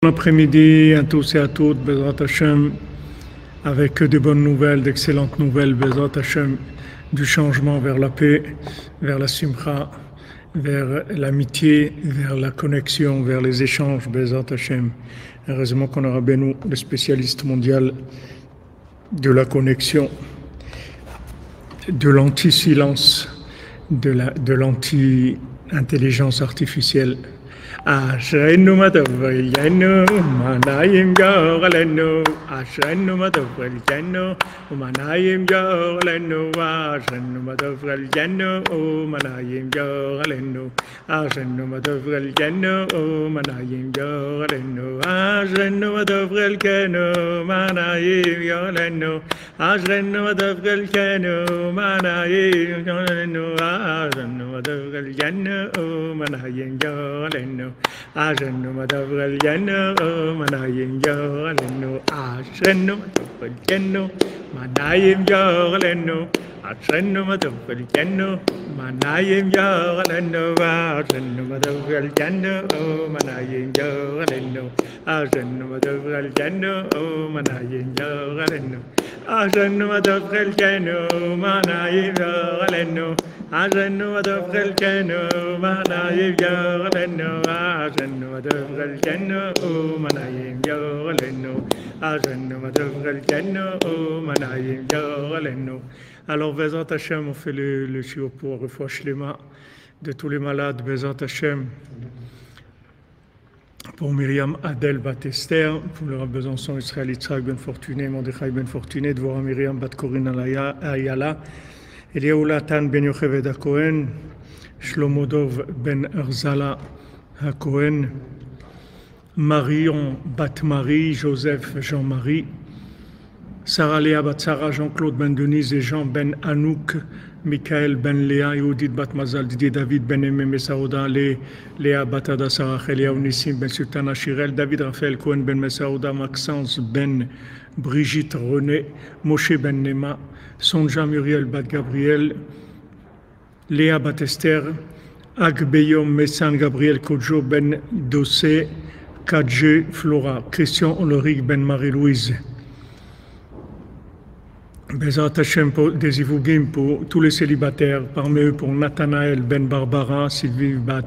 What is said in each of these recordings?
Bon après-midi à tous et à toutes, Bézat HaShem, avec de bonnes nouvelles, d'excellentes nouvelles, Bézat HaShem, du changement vers la paix, vers la simcha, vers l'amitié, vers la connexion, vers les échanges, Bézat HaShem. Heureusement qu'on aura Benou, le spécialiste mondial de la connexion, de l'anti-silence, de l'anti-intelligence artificielle. Ashendumat Vilgeno, Manayim Galenu, Ashendumat Vilgeno, Manayim Galenu, Ashendumat Vilgeno, Manayim Galenu, Ashendumat Vilgeno, Manayim Galenu, Ashendumat Vilgeno, Manayim Galenu, Ashendumat Vilgeno, Manayim Galenu, Ashendumat Vilgeno, Manayim Galenu. Ashendumat Vilgeno, Manayim Galenu, Ashendumat Vilgeno, Manayim Galenu, Ashendumat Vilgeno, Manayim Galenu, Ashendumat Vilgeno, Manayim Galenu, Ashendumat Vilgeno, Manayim Galenu, Ashendumat Vilgeno, Manayim Galenu, Ashendumat Vilgeno, Manayim Galenu, Ashendumat Vilgeno, Manayim Galenu, Ashendumat Vilgeno, Manayim Galenu. Alors, Bézat HaShem, on fait le shiur pour Refoua Schlema de tous les malades, Bézat HaShem, pour Myriam Adel Batester, pour le Rav Besançon Israël Yitzhak Ben Fortuné, Mondechay Ben Fortuné, de voir Myriam Bat Corina Ayala, Eliaoula Tan Ben Yocheved HaKohen, Shlomo Shlomodov Ben Erzala HaKohen, Marion Bat Marie, Joseph Jean-Marie, Sarah Léa Batsara, Jean-Claude Ben Denise et Jean Ben Anouk, Michael Ben Léa, Yodit Batmazal, Didier David Ben Mémé Messaouda, Léa Batada Sarah Elia Onissim Ben Sultana Chirel, David Raphaël Cohen Ben Messaouda, Maxence Ben Brigitte René, Moshe Ben Nema, Sonja Muriel Bat Gabriel, Léa Batester, Agbeyom Messan Gabriel Kodjo Ben Dossé, Kadje Flora, Christian Oloric Ben Marie-Louise. Bézat HaShem des Ivougim pour tous les célibataires, parmi eux pour Nathanaël Ben Barbara, Sylvie Bat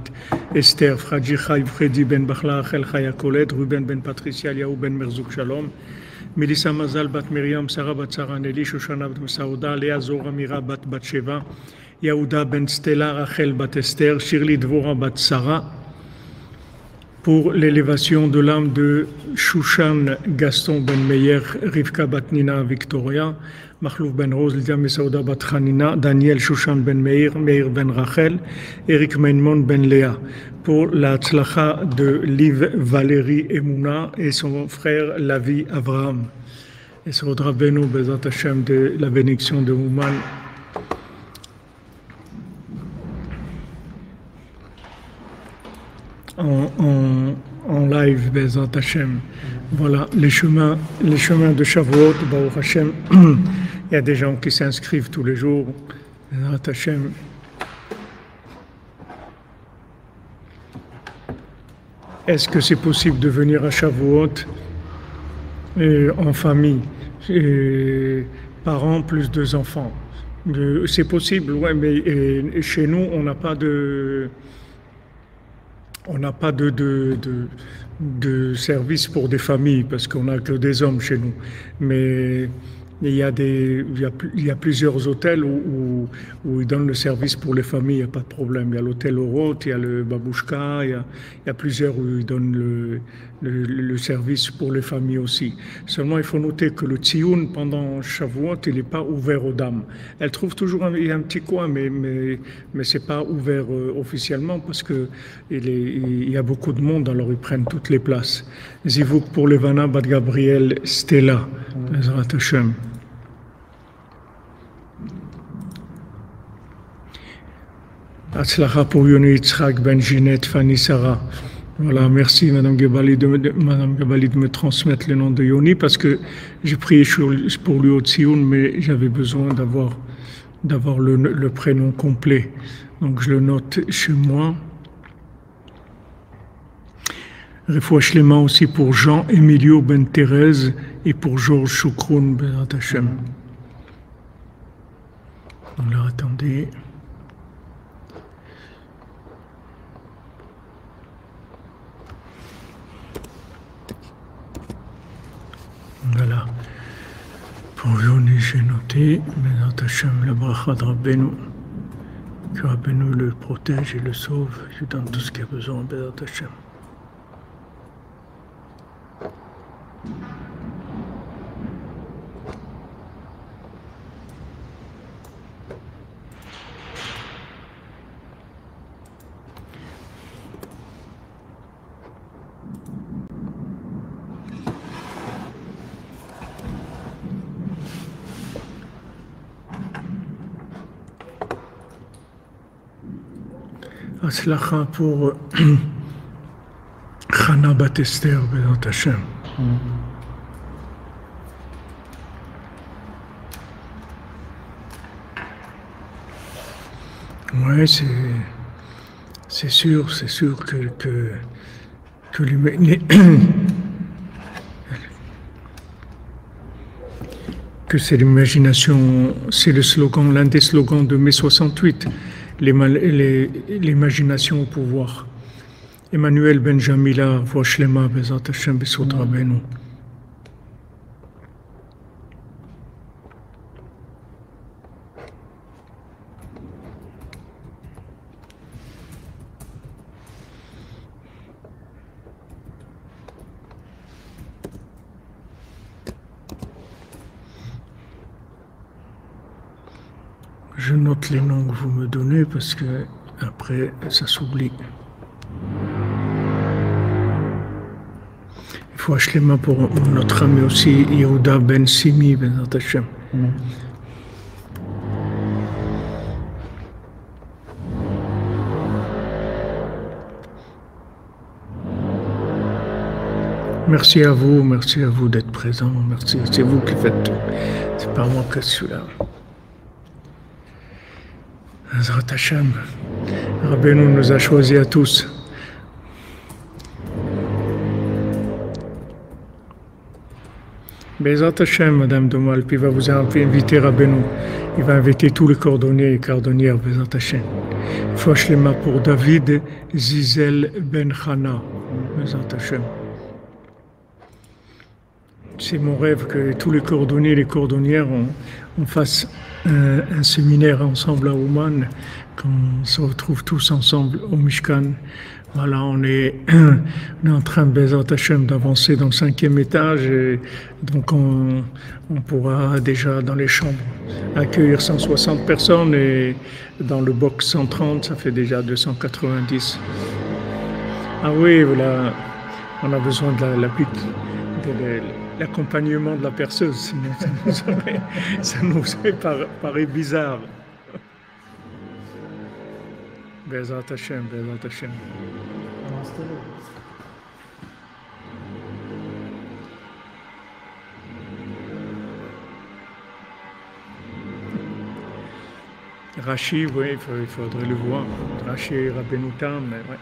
Esther, Fradji Chaïb Freddy Ben Bachla, El Chaya Colette, Ruben Ben Patricia, Yaou Ben Merzouk Shalom, Melissa Mazal Bat Myriam, Sarah Bat Sarah Nelly, Shoshana Bat Saouda, Léa Zora Mira Bat Bat Sheva, Yaouda Ben Stella, Rachel Bat Esther, Shirley Dvora Bat Sarah, pour l'élévation de l'âme de Shushan Gaston Ben Meyer, Rivka Batnina Victoria, Mahlouf Ben Rose, Lydia Messaouda Bat Khanina, Daniel Shushan Ben Meir, Meir Ben Rachel, Eric Mainmon Ben Léa, pour la tzlacha de Liv Valérie Emouna et son frère Lavi Avraham. Et se rendra Beno Bézat HaShem de la bénédiction de Uman. En live, Bézat HaShem. Voilà, les chemins de Shavuot, Baruch HaShem. Il y a des gens qui s'inscrivent tous les jours, Bézat HaShem. Est-ce que c'est possible de venir à Shavuot en famille, parents plus deux enfants? C'est possible, ouais, mais chez nous, on n'a pas de... On n'a pas de service pour des familles parce qu'on n'a que des hommes chez nous. Mais il y a plusieurs hôtels où ils donnent le service pour les familles, il n'y a pas de problème. Il y a l'hôtel Oroth, il y a le Babouchka, il y a plusieurs où ils donnent le service pour les familles aussi. Seulement, il faut noter que le Tzion, pendant Shavuot, il n'est pas ouvert aux dames. Elles trouvent toujours il y a un petit coin, mais ce n'est pas ouvert officiellement parce qu'il y a beaucoup de monde, alors ils prennent toutes les places. Zivouk pour Levana Bat Gabriel, Stella, Ezrat Hashem. Atzlacha pour Yoni Yitzhak Ben Ginette Fanny Sarah. Voilà, merci Madame Gabali de me transmettre le nom de Yoni parce que j'ai prié pour lui au Tzion, mais j'avais besoin d'avoir le prénom complet. Donc je le note chez moi. Refoua Schlema aussi pour Jean Emilio Ben Thérèse et pour Georges Choukroun Bézat HaShem. Donc là, attendez. Voilà. Pour Johnny, j'ai noté Bézat HaShem, le bracha de Rabbeinu. Que Rabbeinu le protège et le sauve. Je donne tout ce qu'il a besoin à Bézat HaShem. Aslacha pour Chana Batester, Bézat HaShem. Ouais, c'est sûr que que c'est l'imagination, c'est le slogan, l'un des slogans de mai 68, l'imagination au pouvoir. Emmanuel Benjamila, Refoua Schlema, Bézat HaShem, B'Sod Rabbeinu. Je note les noms que vous me donnez parce que après ça s'oublie. Il faut acheter les mains pour notre ami aussi, Yehuda Ben Simi, Bézat HaShem. Merci à vous d'être présent, merci, c'est vous qui faites tout, c'est pas moi qui suis là. Bézat HaShem, Rabbeinu nous a choisis à tous. Bézat HaShem, Madame Domal, puis il va vous inviter Rabbeinu. Il va inviter tous les cordonniers et cordonnières, Bézat HaShem. Refoua Schlema pour David Zizel Ben Chana, Bézat HaShem. C'est mon rêve que tous les cordonniers et les cordonnières on fasse un séminaire ensemble à Uman, qu'on se retrouve tous ensemble au Mishkan. Voilà, on est en train, Bézat HaShem, d'avancer dans le 5e étage, et donc on pourra déjà dans les chambres accueillir 160 personnes, et dans le box 130, ça fait déjà 290. Ah oui, voilà, on a besoin de la pique. L'accompagnement de la perceuse, sinon ça nous aurait paru bizarre. Bézat HaShem, Bézat HaShem. Rashi, oui, il faudrait le voir. Rashi, Rabbeinu Tam, mais ouais.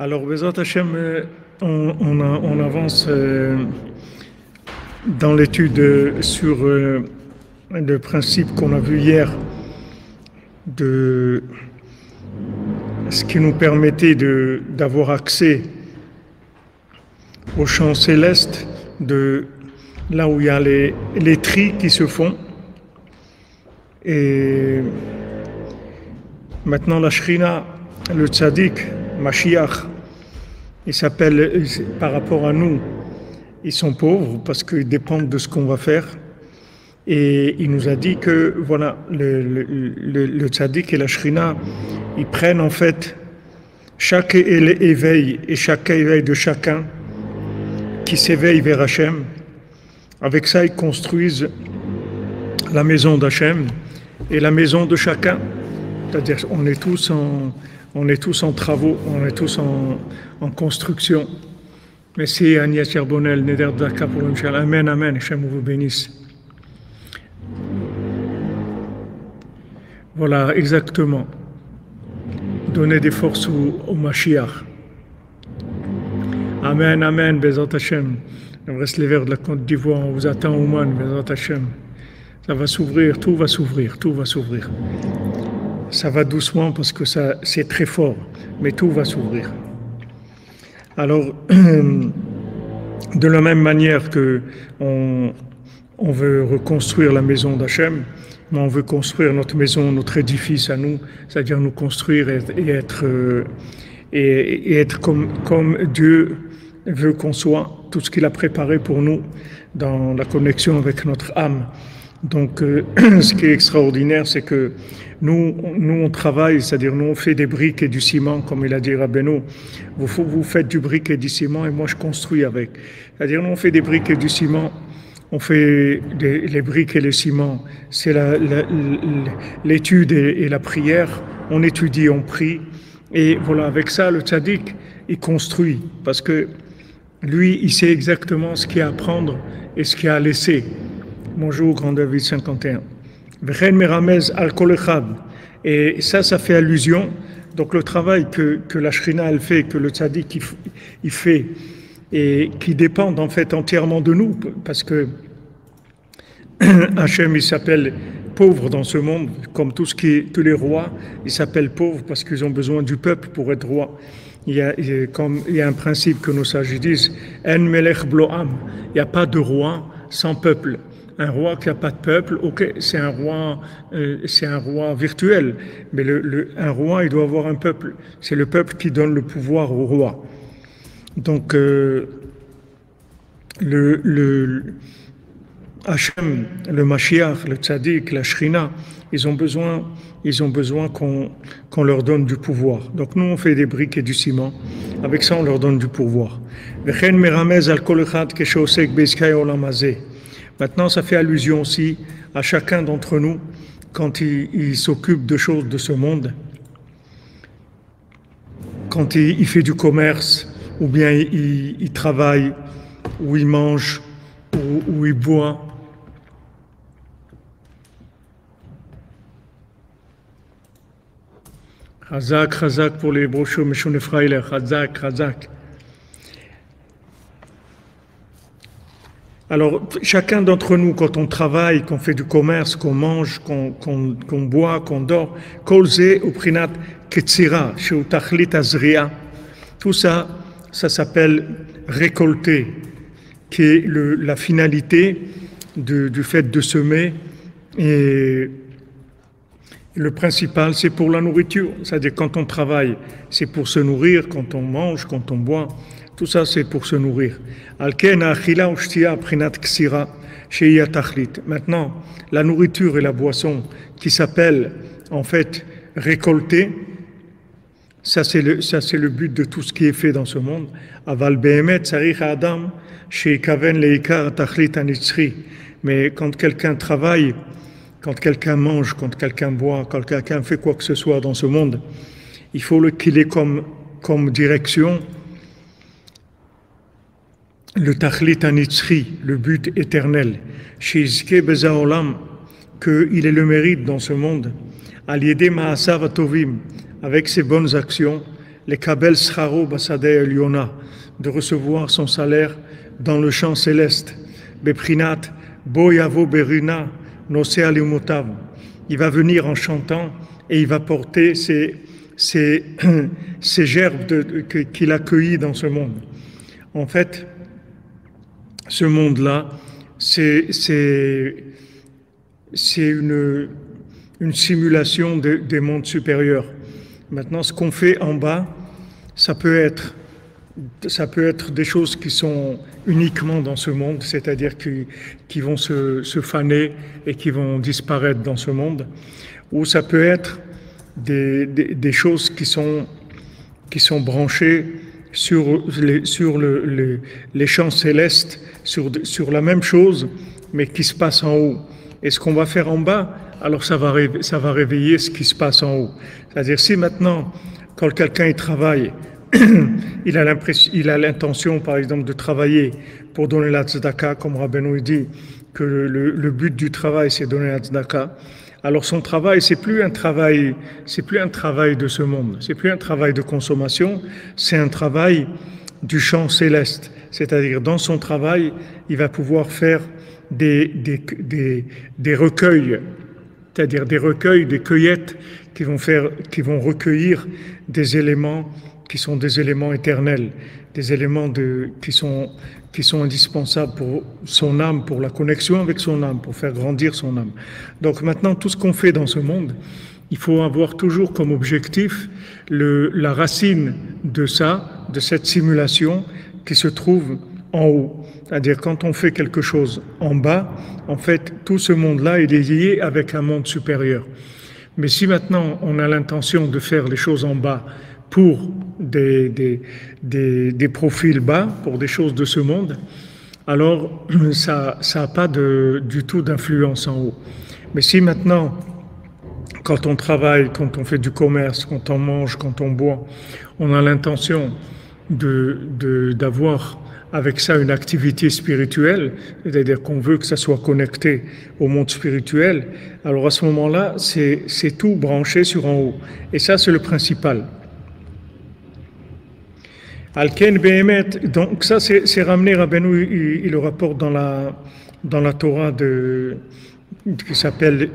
Alors, Bézat HaShem, on avance dans l'étude sur le principe qu'on a vu hier de ce qui nous permettait d'avoir accès au champ céleste, de là où il y a les tris qui se font. Et maintenant la Shekhina, le tzaddik, Mashiach, ils s'appellent, par rapport à nous, ils sont pauvres parce qu'ils dépendent de ce qu'on va faire. Et il nous a dit que, voilà, le tzaddik et la Shekhina, ils prennent en fait chaque éveil et chaque éveil de chacun qui s'éveille vers Hachem. Avec ça, ils construisent la maison d'Hachem et la maison de chacun. C'est-à-dire, on est tous en travaux, on est tous en construction. Merci Agnès Yerbonel, Neder Daka pour Inch'Allah. Amen, amen, Hachem vous bénisse. Voilà, exactement. donner des forces au Mashiach. Amen, amen, Bézat HaShem. Le reste les vers de la Côte d'Ivoire, on vous attend au Uman, Bézat HaShem. Ça va s'ouvrir, tout va s'ouvrir, tout va s'ouvrir. Ça va doucement parce que ça c'est très fort, mais tout va s'ouvrir. Alors, de la même manière que on veut reconstruire la maison d'Hachem, mais on veut construire notre maison, notre édifice à nous, c'est-à-dire nous construire et être comme Dieu veut qu'on soit, tout ce qu'il a préparé pour nous dans la connexion avec notre âme. Donc, ce qui est extraordinaire, c'est que nous on travaille, c'est-à-dire nous on fait des briques et du ciment, comme il a dit Rabbeinu. Vous faites du brique et du ciment et moi je construis avec. C'est-à-dire nous on fait des briques et du ciment, on fait les briques et le ciment, c'est l'étude et la prière, on étudie, on prie. Et voilà, avec ça, le tzaddik, il construit, parce que lui, il sait exactement ce qu'il y a à prendre et ce qu'il y a à laisser. Bonjour, Grand David 51. Et ça fait allusion. Donc le travail que la Shekhina elle fait, que le tzaddik il fait, et qui dépend en fait entièrement de nous, parce que Hachem il s'appelle pauvre dans ce monde, comme tous les rois, ils s'appellent pauvres parce qu'ils ont besoin du peuple pour être roi. Il y a un principe que nos sages disent, En melech bloam, il n'y a pas de roi sans peuple. Un roi qui n'a pas de peuple, ok, c'est un roi virtuel, mais un roi, il doit avoir un peuple. C'est le peuple qui donne le pouvoir au roi. Donc, Hachem, le Mashiach, le Tzaddik, la Shekhina, ils ont besoin qu'on leur donne du pouvoir. Donc nous, on fait des briques et du ciment. Avec ça, on leur donne du pouvoir. Maintenant, ça fait allusion aussi à chacun d'entre nous quand il s'occupe de choses de ce monde, quand il fait du commerce, ou bien il travaille, ou il mange, ou il boit. Chazak, chazak pour les brochures, Meshon Efraïler, chazak, chazak. Alors, chacun d'entre nous, quand on travaille, qu'on fait du commerce, qu'on mange, qu'on boit, qu'on dort, tout ça, ça s'appelle récolter, qui est la finalité du fait de semer. Et le principal, c'est pour la nourriture. C'est-à-dire, quand on travaille, c'est pour se nourrir, quand on mange, quand on boit. Tout ça, c'est pour se nourrir. Maintenant, la nourriture et la boisson qui s'appellent en fait récolter, ça c'est le but de tout ce qui est fait dans ce monde. Mais quand quelqu'un travaille, quand quelqu'un mange, quand quelqu'un boit, quand quelqu'un fait quoi que ce soit dans ce monde, il faut qu'il ait comme direction le tachlit anitzri, le but éternel, shizke bezaolam, qu'il ait le mérite dans ce monde, al yede maasav atovim, avec ses bonnes actions, le kabel scharo basadeh eliona, de recevoir son salaire dans le champ céleste, beprinat boyavo berina noseh alimotav, il va venir en chantant et il va porter ses gerbes qu'il a cueillies dans ce monde. En fait, ce monde-là, c'est une simulation des mondes supérieurs. Maintenant, ce qu'on fait en bas, ça peut être des choses qui sont uniquement dans ce monde, c'est-à-dire qui vont se faner et qui vont disparaître dans ce monde, ou ça peut être des choses qui sont branchées sur les champs célestes, sur la même chose, mais qui se passe en haut. Et ce qu'on va faire en bas, alors ça va réveiller ce qui se passe en haut. C'est-à-dire, si maintenant, quand quelqu'un travaille, il a l'intention, par exemple, de travailler pour donner la tzedaka, comme Rabbeinu dit, que le but du travail, c'est donner la tzedaka. Alors son travail, c'est plus un travail de ce monde, c'est plus un travail de consommation, c'est un travail du champ céleste. C'est-à-dire, dans son travail, il va pouvoir faire des recueils, c'est-à-dire des recueils, des cueillettes qui vont recueillir des éléments qui sont des éléments éternels, des éléments qui sont indispensables pour son âme, pour la connexion avec son âme, pour faire grandir son âme. Donc maintenant, tout ce qu'on fait dans ce monde, il faut avoir toujours comme objectif la racine de ça, de cette simulation qui se trouve en haut. C'est-à-dire, quand on fait quelque chose en bas, en fait, tout ce monde-là est lié avec un monde supérieur. Mais si maintenant on a l'intention de faire les choses en bas pour des profils bas, pour des choses de ce monde, alors ça n'a pas du tout d'influence en haut. Mais si maintenant, quand on travaille, quand on fait du commerce, quand on mange, quand on boit, on a l'intention d'avoir avec ça une activité spirituelle, c'est-à-dire qu'on veut que ça soit connecté au monde spirituel, alors à ce moment-là, c'est tout branché sur en haut. Et ça, c'est le principal. Alken Behemet, donc ça c'est ramené, Rabbeinu il le rapporte dans la Torah qui s'appelle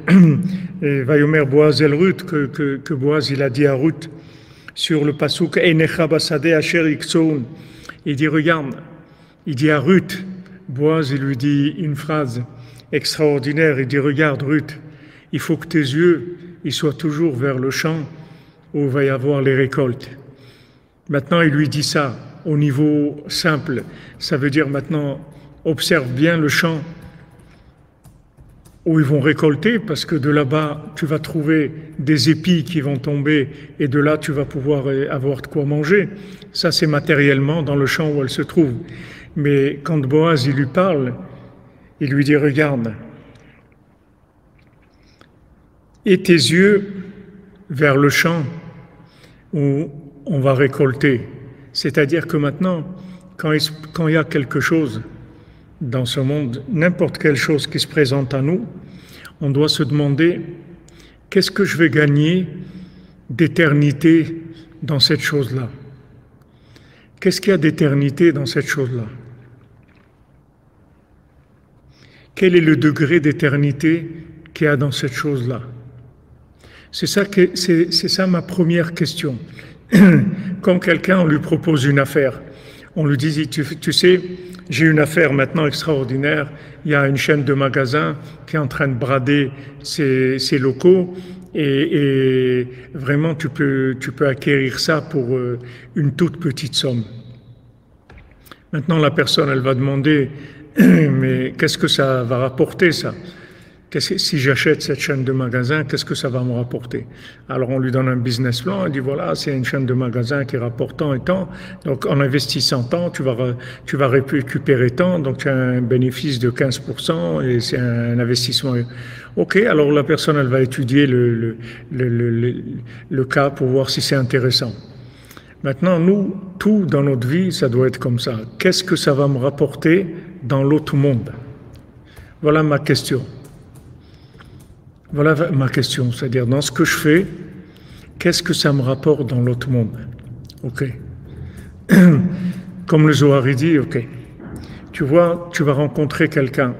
Vayomer Boaz El Ruth, que Boaz il a dit à Ruth sur le pasuk Einecha Basadeh Asher Iksoun. Il dit, regarde, il dit à Ruth, Boaz il lui dit une phrase extraordinaire, il dit, regarde Ruth, il faut que tes yeux ils soient toujours vers le champ où va y avoir les récoltes. Maintenant, il lui dit ça au niveau simple. Ça veut dire maintenant, observe bien le champ où ils vont récolter, parce que de là-bas, tu vas trouver des épis qui vont tomber et de là, tu vas pouvoir avoir de quoi manger. Ça, c'est matériellement dans le champ où elle se trouve. Mais quand Boaz, il lui parle, il lui dit, regarde, et tes yeux vers le champ où on va récolter. C'est-à-dire que maintenant, quand il y a quelque chose dans ce monde, n'importe quelle chose qui se présente à nous, on doit se demander, qu'est-ce que je vais gagner d'éternité dans cette chose-là? Qu'est-ce qu'il y a d'éternité dans cette chose-là? Quel est le degré d'éternité qu'il y a dans cette chose-là? C'est ça ma première question. Quand quelqu'un, on lui propose une affaire, on lui dit, tu sais, j'ai une affaire maintenant extraordinaire, il y a une chaîne de magasins qui est en train de brader ses locaux et vraiment tu peux acquérir ça pour une toute petite somme. Maintenant la personne, elle va demander, mais qu'est-ce que ça va rapporter ça? Si j'achète cette chaîne de magasins, qu'est-ce que ça va me rapporter? Alors on lui donne un business plan, on dit voilà, c'est une chaîne de magasins qui rapporte tant et tant, donc en investissant tant, tu vas récupérer tant, donc tu as un bénéfice de 15% et c'est un investissement. Ok, alors la personne elle va étudier le cas pour voir si c'est intéressant. Maintenant nous, tout dans notre vie, ça doit être comme ça. Qu'est-ce que ça va me rapporter dans l'autre monde? Voilà ma question. Voilà ma question, c'est-à-dire dans ce que je fais, qu'est-ce que ça me rapporte dans l'autre monde? Ok. Comme le Zohar dit, ok. Tu vois, tu vas rencontrer quelqu'un.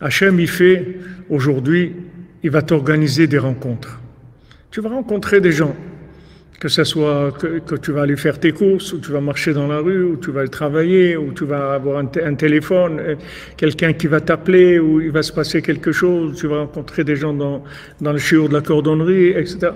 Hachem, il fait, aujourd'hui, il va t'organiser des rencontres. Tu vas rencontrer des gens, que ce soit que tu vas aller faire tes courses, ou tu vas marcher dans la rue, ou tu vas aller travailler, ou tu vas avoir un téléphone, quelqu'un qui va t'appeler, ou il va se passer quelque chose, tu vas rencontrer des gens dans le shiur de la cordonnerie, etc.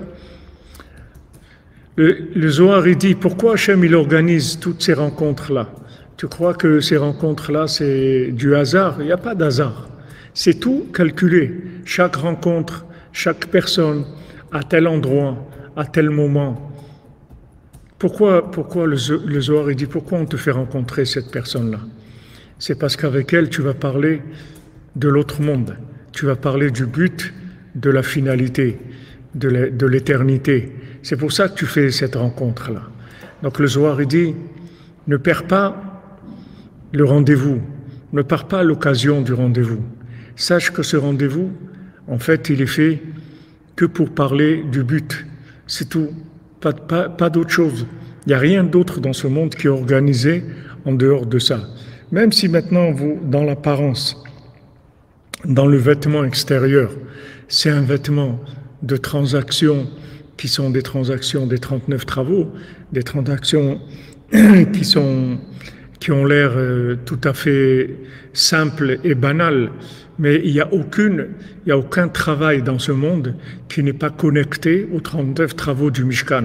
Le Zohar, il dit, pourquoi Hachem, il organise toutes ces rencontres-là? Tu crois que ces rencontres-là, c'est du hasard? Il n'y a pas d'hasard. C'est tout calculé. Chaque rencontre, chaque personne, à tel endroit, à tel moment. Pourquoi le Zohar, il dit, pourquoi on te fait rencontrer cette personne-là? C'est parce qu'avec elle, tu vas parler de l'autre monde. Tu vas parler du but, de la finalité, de l'éternité. C'est pour ça que tu fais cette rencontre-là. Donc le Zohar, il dit, ne perds pas le rendez-vous. Ne perds pas l'occasion du rendez-vous. Sache que ce rendez-vous, en fait, il est fait que pour parler du but. C'est tout, pas d'autre chose. Il n'y a rien d'autre dans ce monde qui est organisé en dehors de ça. Même si maintenant, vous, dans l'apparence, dans le vêtement extérieur, c'est un vêtement de transactions qui sont des transactions des 39 travaux, des transactions qui ont l'air tout à fait simples et banales, mais il n'y a aucun travail dans ce monde qui n'est pas connecté aux 39 travaux du Mishkan.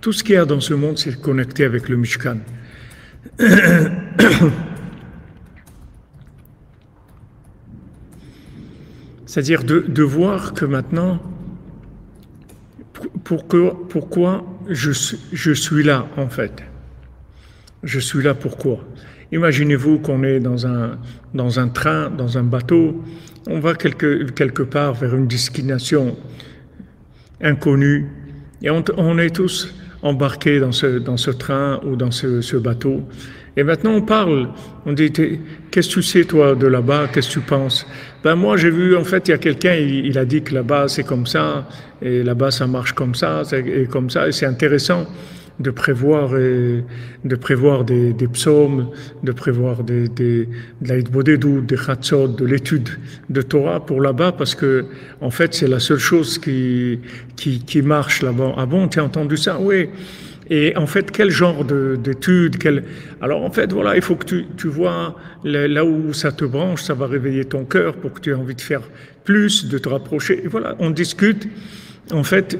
Tout ce qu'il y a dans ce monde, c'est connecté avec le Mishkan. C'est-à-dire de voir que maintenant, pourquoi je suis là, en fait. Je suis là pourquoi? Imaginez-vous qu'on est dans un train, dans un bateau, on va quelque part vers une destination inconnue, et on est tous embarqués dans ce train ou dans ce bateau. Et maintenant on parle, on dit « Qu'est-ce que tu sais toi de là-bas? Qu'est-ce que tu penses ?»« Ben moi j'ai vu, en fait il y a quelqu'un, il a dit que là-bas c'est comme ça, et là-bas ça marche comme ça, et c'est intéressant de prévoir, des psaumes, de prévoir de la Hitbodedou, des Chatzot, de l'étude de Torah pour là-bas, parce que en fait c'est la seule chose qui marche là-bas. « Ah bon, tu as entendu ça? Oui !» Et en fait, quel genre d'études Alors en fait, voilà, il faut que tu vois là où ça te branche, ça va réveiller ton cœur pour que tu aies envie de faire plus, de te rapprocher. Et voilà, on discute en fait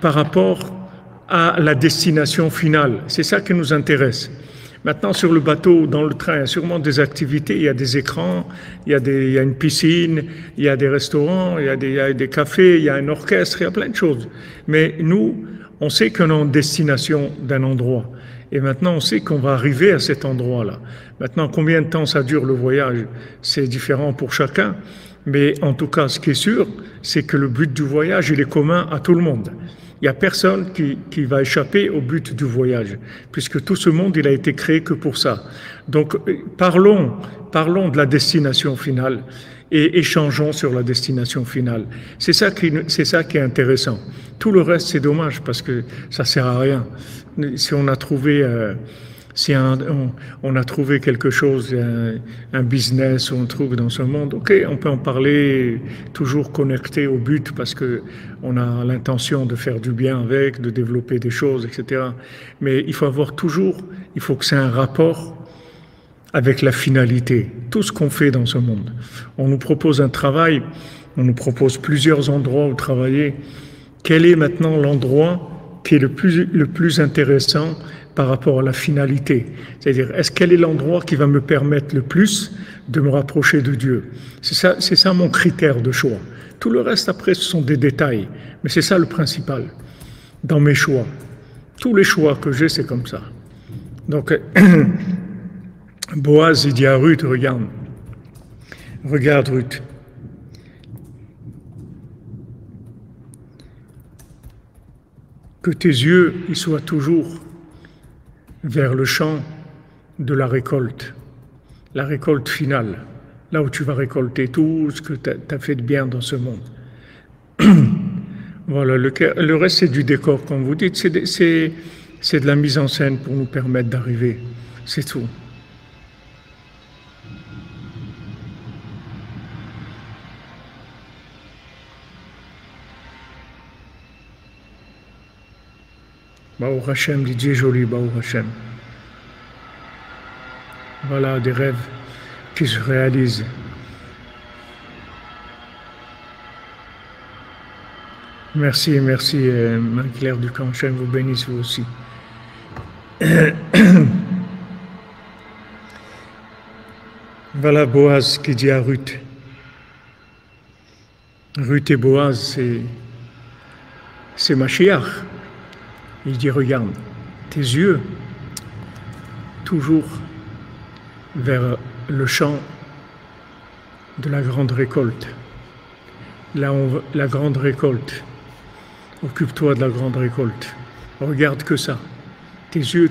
par rapport à la destination finale. C'est ça qui nous intéresse. Maintenant, sur le bateau, dans le train, il y a sûrement des activités, il y a des écrans, il y a une piscine, il y a des restaurants, il y a des cafés, il y a un orchestre, il y a plein de choses. Mais nous, on sait qu'on est en destination d'un endroit. Et maintenant, on sait qu'on va arriver à cet endroit-là. Maintenant, combien de temps ça dure le voyage, c'est différent pour chacun. Mais en tout cas, ce qui est sûr, c'est que le but du voyage, il est commun à tout le monde. Il n'y a personne qui va échapper au but du voyage, puisque tout ce monde, il a été créé que pour ça. Donc, parlons de la destination finale et échangeons sur la destination finale. C'est ça qui est intéressant. Tout le reste, c'est dommage, parce que ça sert à rien. Si on a trouvé... Si on a trouvé quelque chose, un business, on trouve dans ce monde, ok, on peut en parler, toujours connecté au but, parce que on a l'intention de faire du bien avec, de développer des choses, etc. Mais il faut avoir toujours, il faut que c'est un rapport avec la finalité. Tout ce qu'on fait dans ce monde, on nous propose un travail, on nous propose plusieurs endroits où travailler. Quel est maintenant l'endroit qui est le plus intéressant par rapport à la finalité, c'est-à-dire quel est l'endroit qui va me permettre le plus de me rapprocher de Dieu? C'est ça mon critère de choix. Tout le reste après, ce sont des détails, mais c'est ça le principal dans mes choix. Tous les choix que j'ai, c'est comme ça. Donc Boaz, il dit à Ruth, regarde Ruth, que tes yeux ils soient toujours vers le champ de la récolte finale, là où tu vas récolter tout ce que tu as fait de bien dans ce monde. Voilà, le reste c'est du décor, comme vous dites, c'est de la mise en scène pour nous permettre d'arriver, c'est tout. Baou Hachem, Didier Joli, Baou Hachem. Voilà des rêves qui se réalisent. Merci, Marie-Claire Ducamp, Hachem vous bénisse vous aussi. Voilà Boaz qui dit à Ruth. Ruth et Boaz, c'est Mashiach. Il dit, regarde, tes yeux, toujours vers le champ de la grande récolte. Là, la grande récolte, occupe-toi de la grande récolte. Regarde que ça. Tes yeux,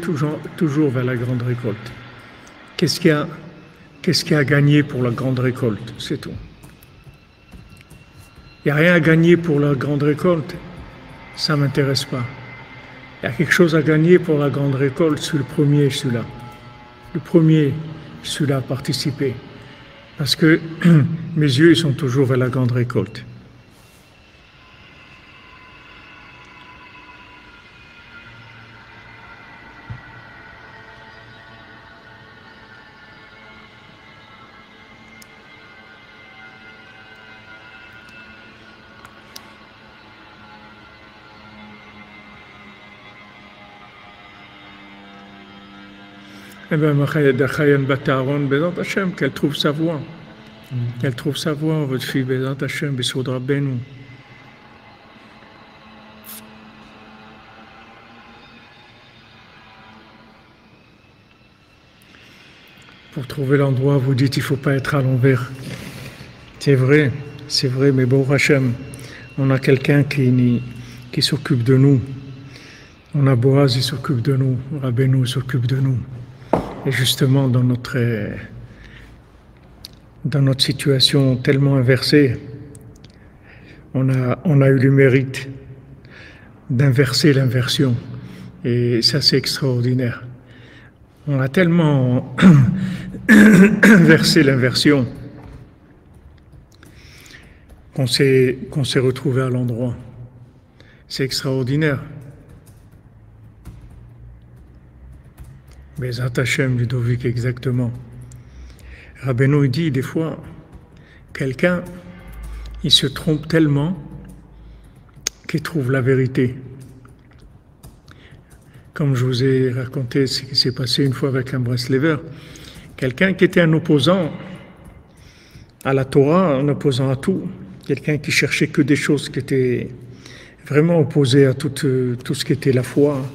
toujours vers la grande récolte. Qu'est-ce qu'il y a à gagner pour la grande récolte? C'est tout. Il n'y a rien à gagner pour la grande récolte, ça ne m'intéresse pas. Il y a quelque chose à gagner pour la grande récolte, sur le premier, celui-là. Le premier, celui-là, participer. Parce que mes yeux, ils sont toujours vers la grande récolte. Eh bien, qu'elle trouve sa voie. Qu'elle trouve sa voie, votre fille Bézat HaShem, Bissoudra Benou. Pour trouver l'endroit, vous dites, il ne faut pas être à l'envers. C'est vrai, mais bon, Hachem, on a quelqu'un qui s'occupe de nous. On a Boaz, il s'occupe de nous. Rabbeinu s'occupe de nous. Et justement, dans notre situation tellement inversée, on a eu le mérite d'inverser l'inversion. Et ça, c'est extraordinaire. On a tellement inversé l'inversion qu'on s'est retrouvé à l'endroit. C'est extraordinaire. Mais Hachem, Ludovic, exactement. Rabbeinu dit des fois, quelqu'un, il se trompe tellement qu'il trouve la vérité. Comme je vous ai raconté ce qui s'est passé une fois avec un Breslever, quelqu'un qui était un opposant à la Torah, un opposant à tout, quelqu'un qui cherchait que des choses qui étaient vraiment opposées à tout ce qui était la foi.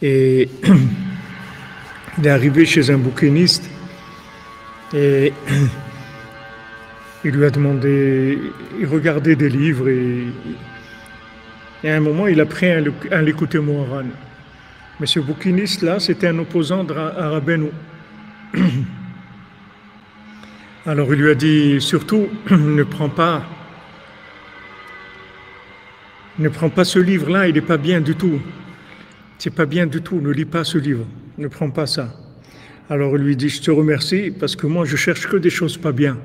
Et il est arrivé chez un bouquiniste et il lui a demandé, il regardait des livres et à un moment il a pris un Likuté Moharan. Mais ce bouquiniste là, c'était un opposant à Rabbeinu. Alors il lui a dit, surtout ne prends pas ce livre là, il n'est pas bien du tout. C'est pas bien du tout, ne lis pas ce livre, ne prends pas ça. Alors il lui dit, je te remercie parce que moi je cherche que des choses pas bien.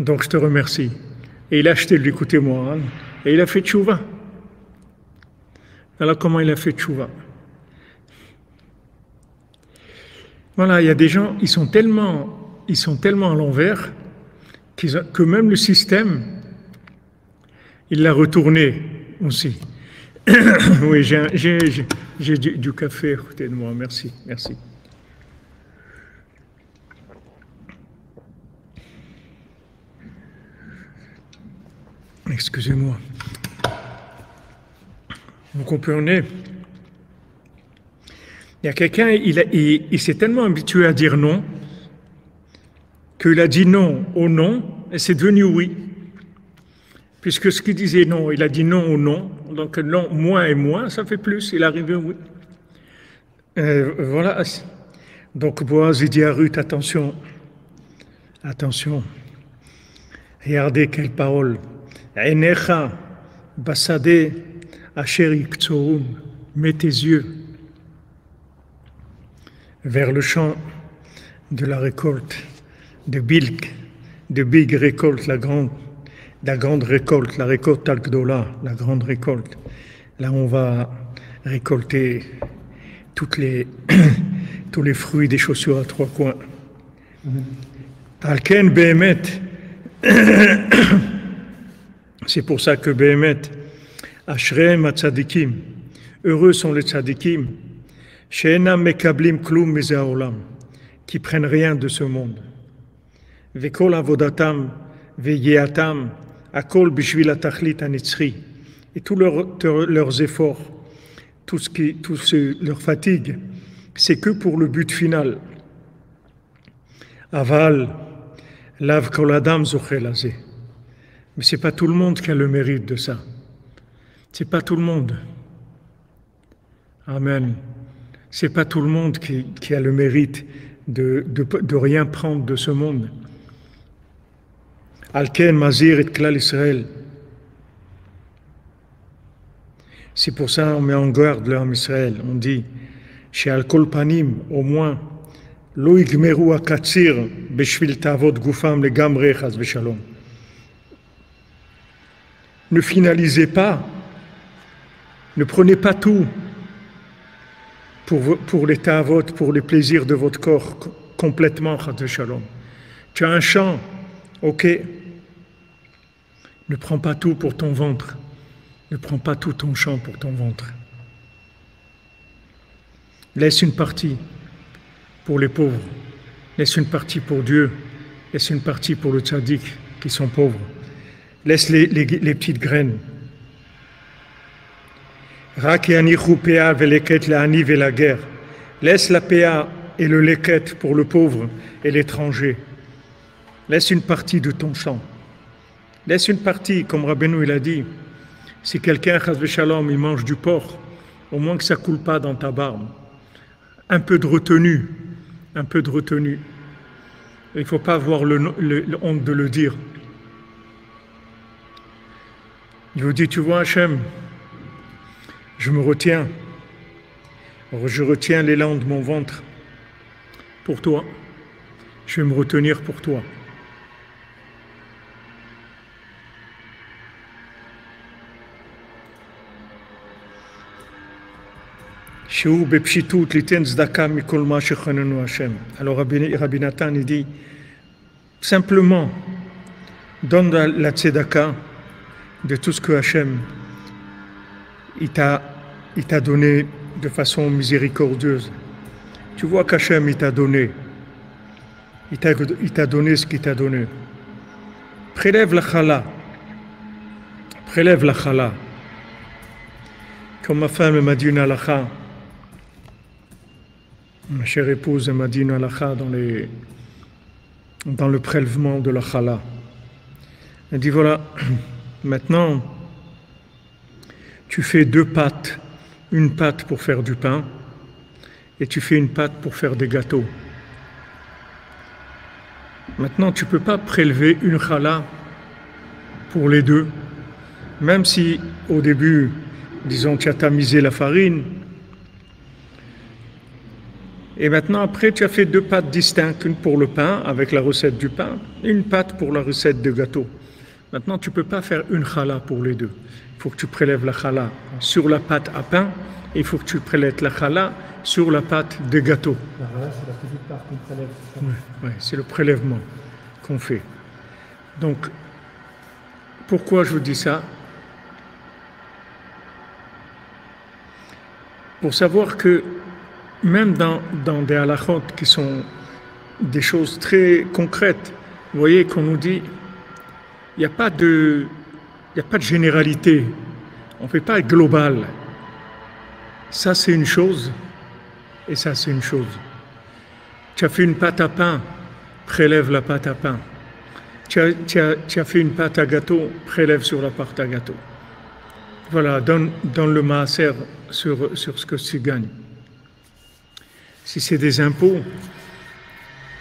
Donc je te remercie. Et il a acheté le Likuté Moharan, hein, et il a fait tchouva. Alors comment il a fait tchouva? Voilà, il y a des gens, ils sont tellement à l'envers que même le système, il l'a retourné aussi. Oui, j'ai du café à côté de moi, merci, merci. Excusez-moi. Vous comprenez? Il y a quelqu'un, il s'est tellement habitué à dire non, qu'il a dit non au non, et c'est devenu oui. Puisque ce qu'il disait non, il a dit non au non, donc non, moins et moins, ça fait plus, il arrive oui. Voilà. Donc Boaz, il dit à Ruth, attention, attention, regardez quelle parole. Enecha, basade, asher yiktsorum, mets tes yeux vers le champ de la récolte, de big récolte, la grande récolte, la récolte Al-Gdola, la grande récolte. Là, on va récolter tous les fruits des chaussures à trois coins. Alken Behemet, c'est pour ça que Behemet, Ashrem Atzadikim, heureux sont les Tzadikim, Sheenam Mekablim Klum Mizaolam, qui prennent rien de ce monde. Vekol Avodatam, Veyeatam, Akol Bishvil Atachlit Anitzri, et tous leurs efforts, leur fatigue, c'est que pour le but final. Aval, Lav Koladam Zochelazé. Mais ce n'est pas tout le monde qui a le mérite de ça. Ce n'est pas tout le monde. Amen. Ce n'est pas tout le monde qui a le mérite de rien prendre de ce monde. C'est pour ça qu'on met en garde l'homme Israël. On dit, chez Al-Kolpanim, au moins, lo igmeru akatsir beshvil tavot gufam legamre chas beshalom. Ne finalisez pas, ne prenez pas tout pour les tavot, pour les plaisirs de votre corps complètement chas beshalom. Tu as un champ, ok. Ne prends pas tout pour ton ventre. Ne prends pas tout ton champ pour ton ventre. Laisse une partie pour les pauvres. Laisse une partie pour Dieu. Laisse une partie pour le tzaddik qui sont pauvres. Laisse les petites graines. Laisse la PA et le leket pour le pauvre et l'étranger. Laisse une partie de ton champ. Laisse une partie, comme Rabbeinu il a dit, si quelqu'un, chas v'shalom, il mange du porc, au moins que ça ne coule pas dans ta barbe. Un peu de retenue, un peu de retenue. Il ne faut pas avoir le honte de le dire. Il vous dit, tu vois Hachem, je me retiens. Je retiens l'élan de mon ventre pour toi. Je vais me retenir pour toi. Alors Rabbi Nathan il dit, simplement, donne la tzedaka de tout ce que Hachem t'a donné de façon miséricordieuse. Tu vois qu'Hachem il t'a donné, il t'a donné ce qu'il t'a donné. Prélève la chala. Comme ma femme m'a dit une halakha, ma chère épouse m'a dit une halakha dans le prélèvement de la chala. Elle dit voilà, maintenant tu fais deux pâtes, une pâte pour faire du pain et tu fais une pâte pour faire des gâteaux. Maintenant tu ne peux pas prélever une chala pour les deux, même si au début, disons, tu as tamisé la farine. Et maintenant, après, tu as fait deux pâtes distinctes, une pour le pain, avec la recette du pain, et une pâte pour la recette de gâteau. Maintenant, tu ne peux pas faire une challah pour les deux. Il faut que tu prélèves la challah sur la pâte à pain, et il faut que tu prélèves la challah sur la pâte de gâteau. La challah, c'est la petite part qu'on prélève. Oui, c'est le prélèvement qu'on fait. Donc, pourquoi je vous dis ça? Pour savoir que même dans des halakhot qui sont des choses très concrètes, vous voyez qu'on nous dit, il n'y a pas de généralité, on ne fait pas global. Ça c'est une chose, et ça c'est une chose. Tu as fait une pâte à pain, prélève la pâte à pain. Tu as fait une pâte à gâteau, prélève sur la pâte à gâteau. Voilà, donne le maaser sur ce que tu gagnes. Si c'est des impôts,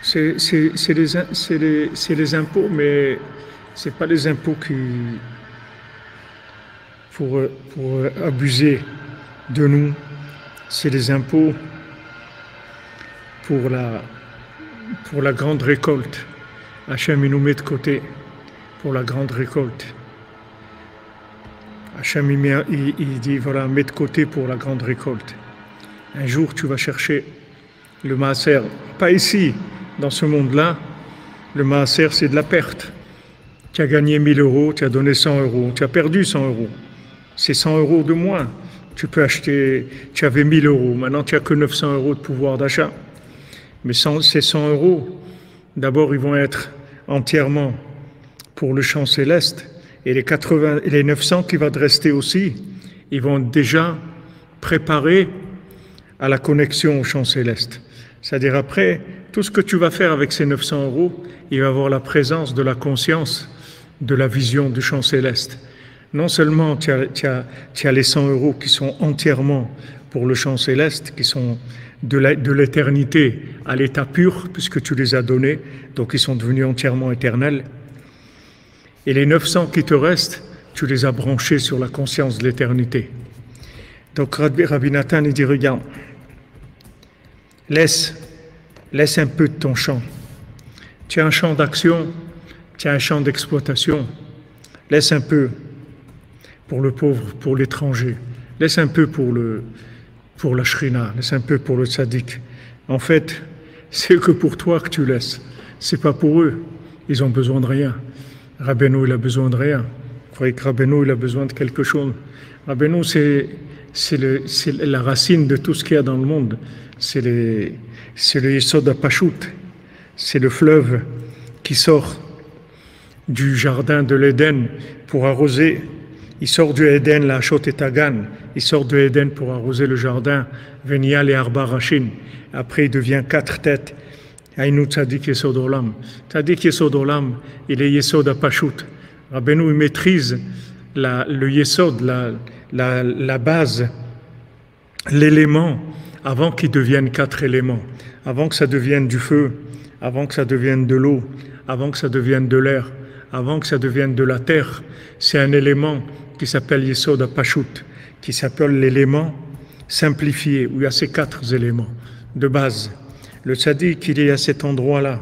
c'est les impôts, mais ce n'est pas les impôts pour abuser de nous, c'est les impôts pour la grande récolte. Hachem il nous met de côté pour la grande récolte. Hachem il dit voilà, mets de côté pour la grande récolte. Un jour tu vas chercher le maaser, pas ici, dans ce monde-là. Le maaser, c'est de la perte. Tu as gagné 1000 €, tu as donné 100 €, tu as perdu 100 €. C'est 100 € de moins. Tu peux acheter, tu avais 1000 €, maintenant tu n'as que 900 € de pouvoir d'achat. Mais ces 100 €, d'abord ils vont être entièrement pour le champ céleste, et les 900 qui vont te rester aussi, ils vont déjà préparer à la connexion au champ céleste. C'est-à-dire après, tout ce que tu vas faire avec ces 900 €, il va avoir la présence de la conscience, de la vision du champ céleste. Non seulement tu as les 100 € qui sont entièrement pour le champ céleste, qui sont de l'éternité à l'état pur, puisque tu les as donnés, donc ils sont devenus entièrement éternels. Et les 900 qui te restent, tu les as branchés sur la conscience de l'éternité. Donc Rabbi Nathan, il dit, regarde, laisse un peu de ton champ. Tu as un champ d'action, tu as un champ d'exploitation. Laisse un peu pour le pauvre, pour l'étranger. Laisse un peu pour la Shekhina, laisse un peu pour le tzaddik. En fait, c'est que pour toi que tu laisses. C'est pas pour eux. Ils ont besoin de rien. Rabbeinu, il a besoin de rien. Vous croyez que Rabbeinu, il a besoin de quelque chose? Rabbeinu, c'est la racine de tout ce qu'il y a dans le monde. C'est le Yesod HaPashut. C'est le fleuve qui sort du jardin de l'Éden pour arroser. Il sort du Éden, la Hachot et Tagan. Il sort du Éden pour arroser le jardin. Venial et Arba Rachin. Après, il devient 4 têtes. Aïnou Tzadik Yesod Olam. Tzadik Yesod Olam, il est Yesod HaPashut. Rabbeinu, il maîtrise le Yesod, la base, l'élément, avant qu'il devienne 4 éléments. Avant que ça devienne du feu, avant que ça devienne de l'eau, avant que ça devienne de l'air, avant que ça devienne de la terre. C'est un élément qui s'appelle Yesod HaPashut, qui s'appelle l'élément simplifié, où il y a ces 4 éléments de base. Le tzaddik, il est à cet endroit-là.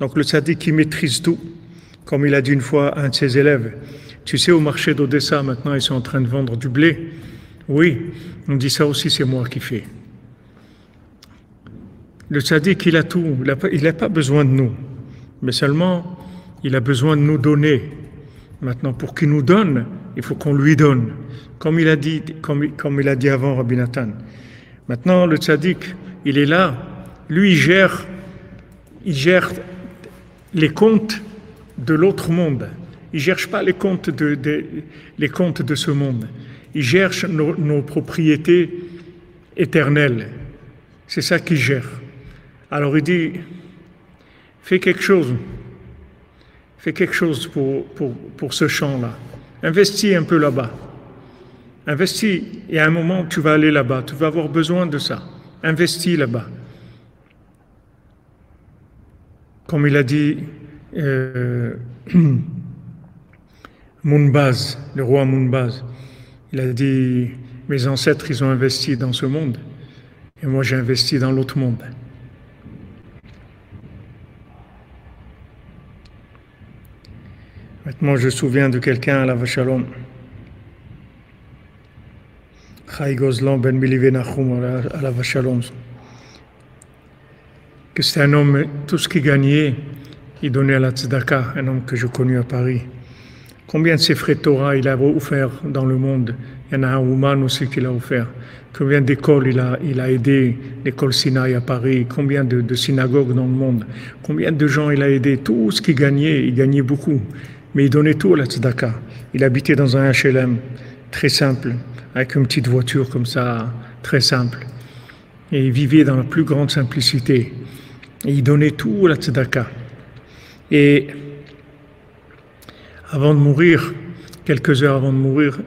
Donc le tzaddik, il maîtrise tout. Comme il a dit une fois à un de ses élèves, tu sais, au marché d'Odessa, maintenant, ils sont en train de vendre du blé. Oui, on dit ça aussi, c'est moi qui fais. Le tzaddik, il a tout. Il n'a pas besoin de nous. Mais seulement, il a besoin de nous donner. Maintenant, pour qu'il nous donne, il faut qu'on lui donne. Comme il a dit, comme il a dit avant Rabbi Nathan. Maintenant, le tzaddik, il est là. Lui, il gère les comptes de l'autre monde. Il ne cherche pas les comptes les comptes de ce monde. Il cherche nos propriétés éternelles. C'est ça qu'il gère. Alors il dit, fais quelque chose. Fais quelque chose pour ce champ-là. Investis un peu là-bas. Investis, et à un moment, tu vas aller là-bas. Tu vas avoir besoin de ça. Investis là-bas. Comme il a dit Mounbaz, le roi Mounbaz, il a dit, mes ancêtres, ils ont investi dans ce monde, et moi j'ai investi dans l'autre monde. Maintenant, je me souviens de quelqu'un à la Vachalom, Chai Gozlan Ben Milivenachum à la Vachalom, que c'est un homme, tout ce qu'il gagnait, il donnait à la tzedaka, un homme que j'ai connu à Paris. Combien de ces frais de Torah il a offert dans le monde? Il y en a un Uman aussi qu'il a offert. Combien d'écoles il a aidé, l'école Sinaï à Paris, combien de synagogues dans le monde, combien de gens il a aidé, tout ce qu'il gagnait, il gagnait beaucoup. Mais il donnait tout à la tzedaka. Il habitait dans un HLM, très simple, avec une petite voiture comme ça, très simple. Et il vivait dans la plus grande simplicité. Et il donnait tout à la tzedaka. Et avant de mourir, quelques heures avant de mourir,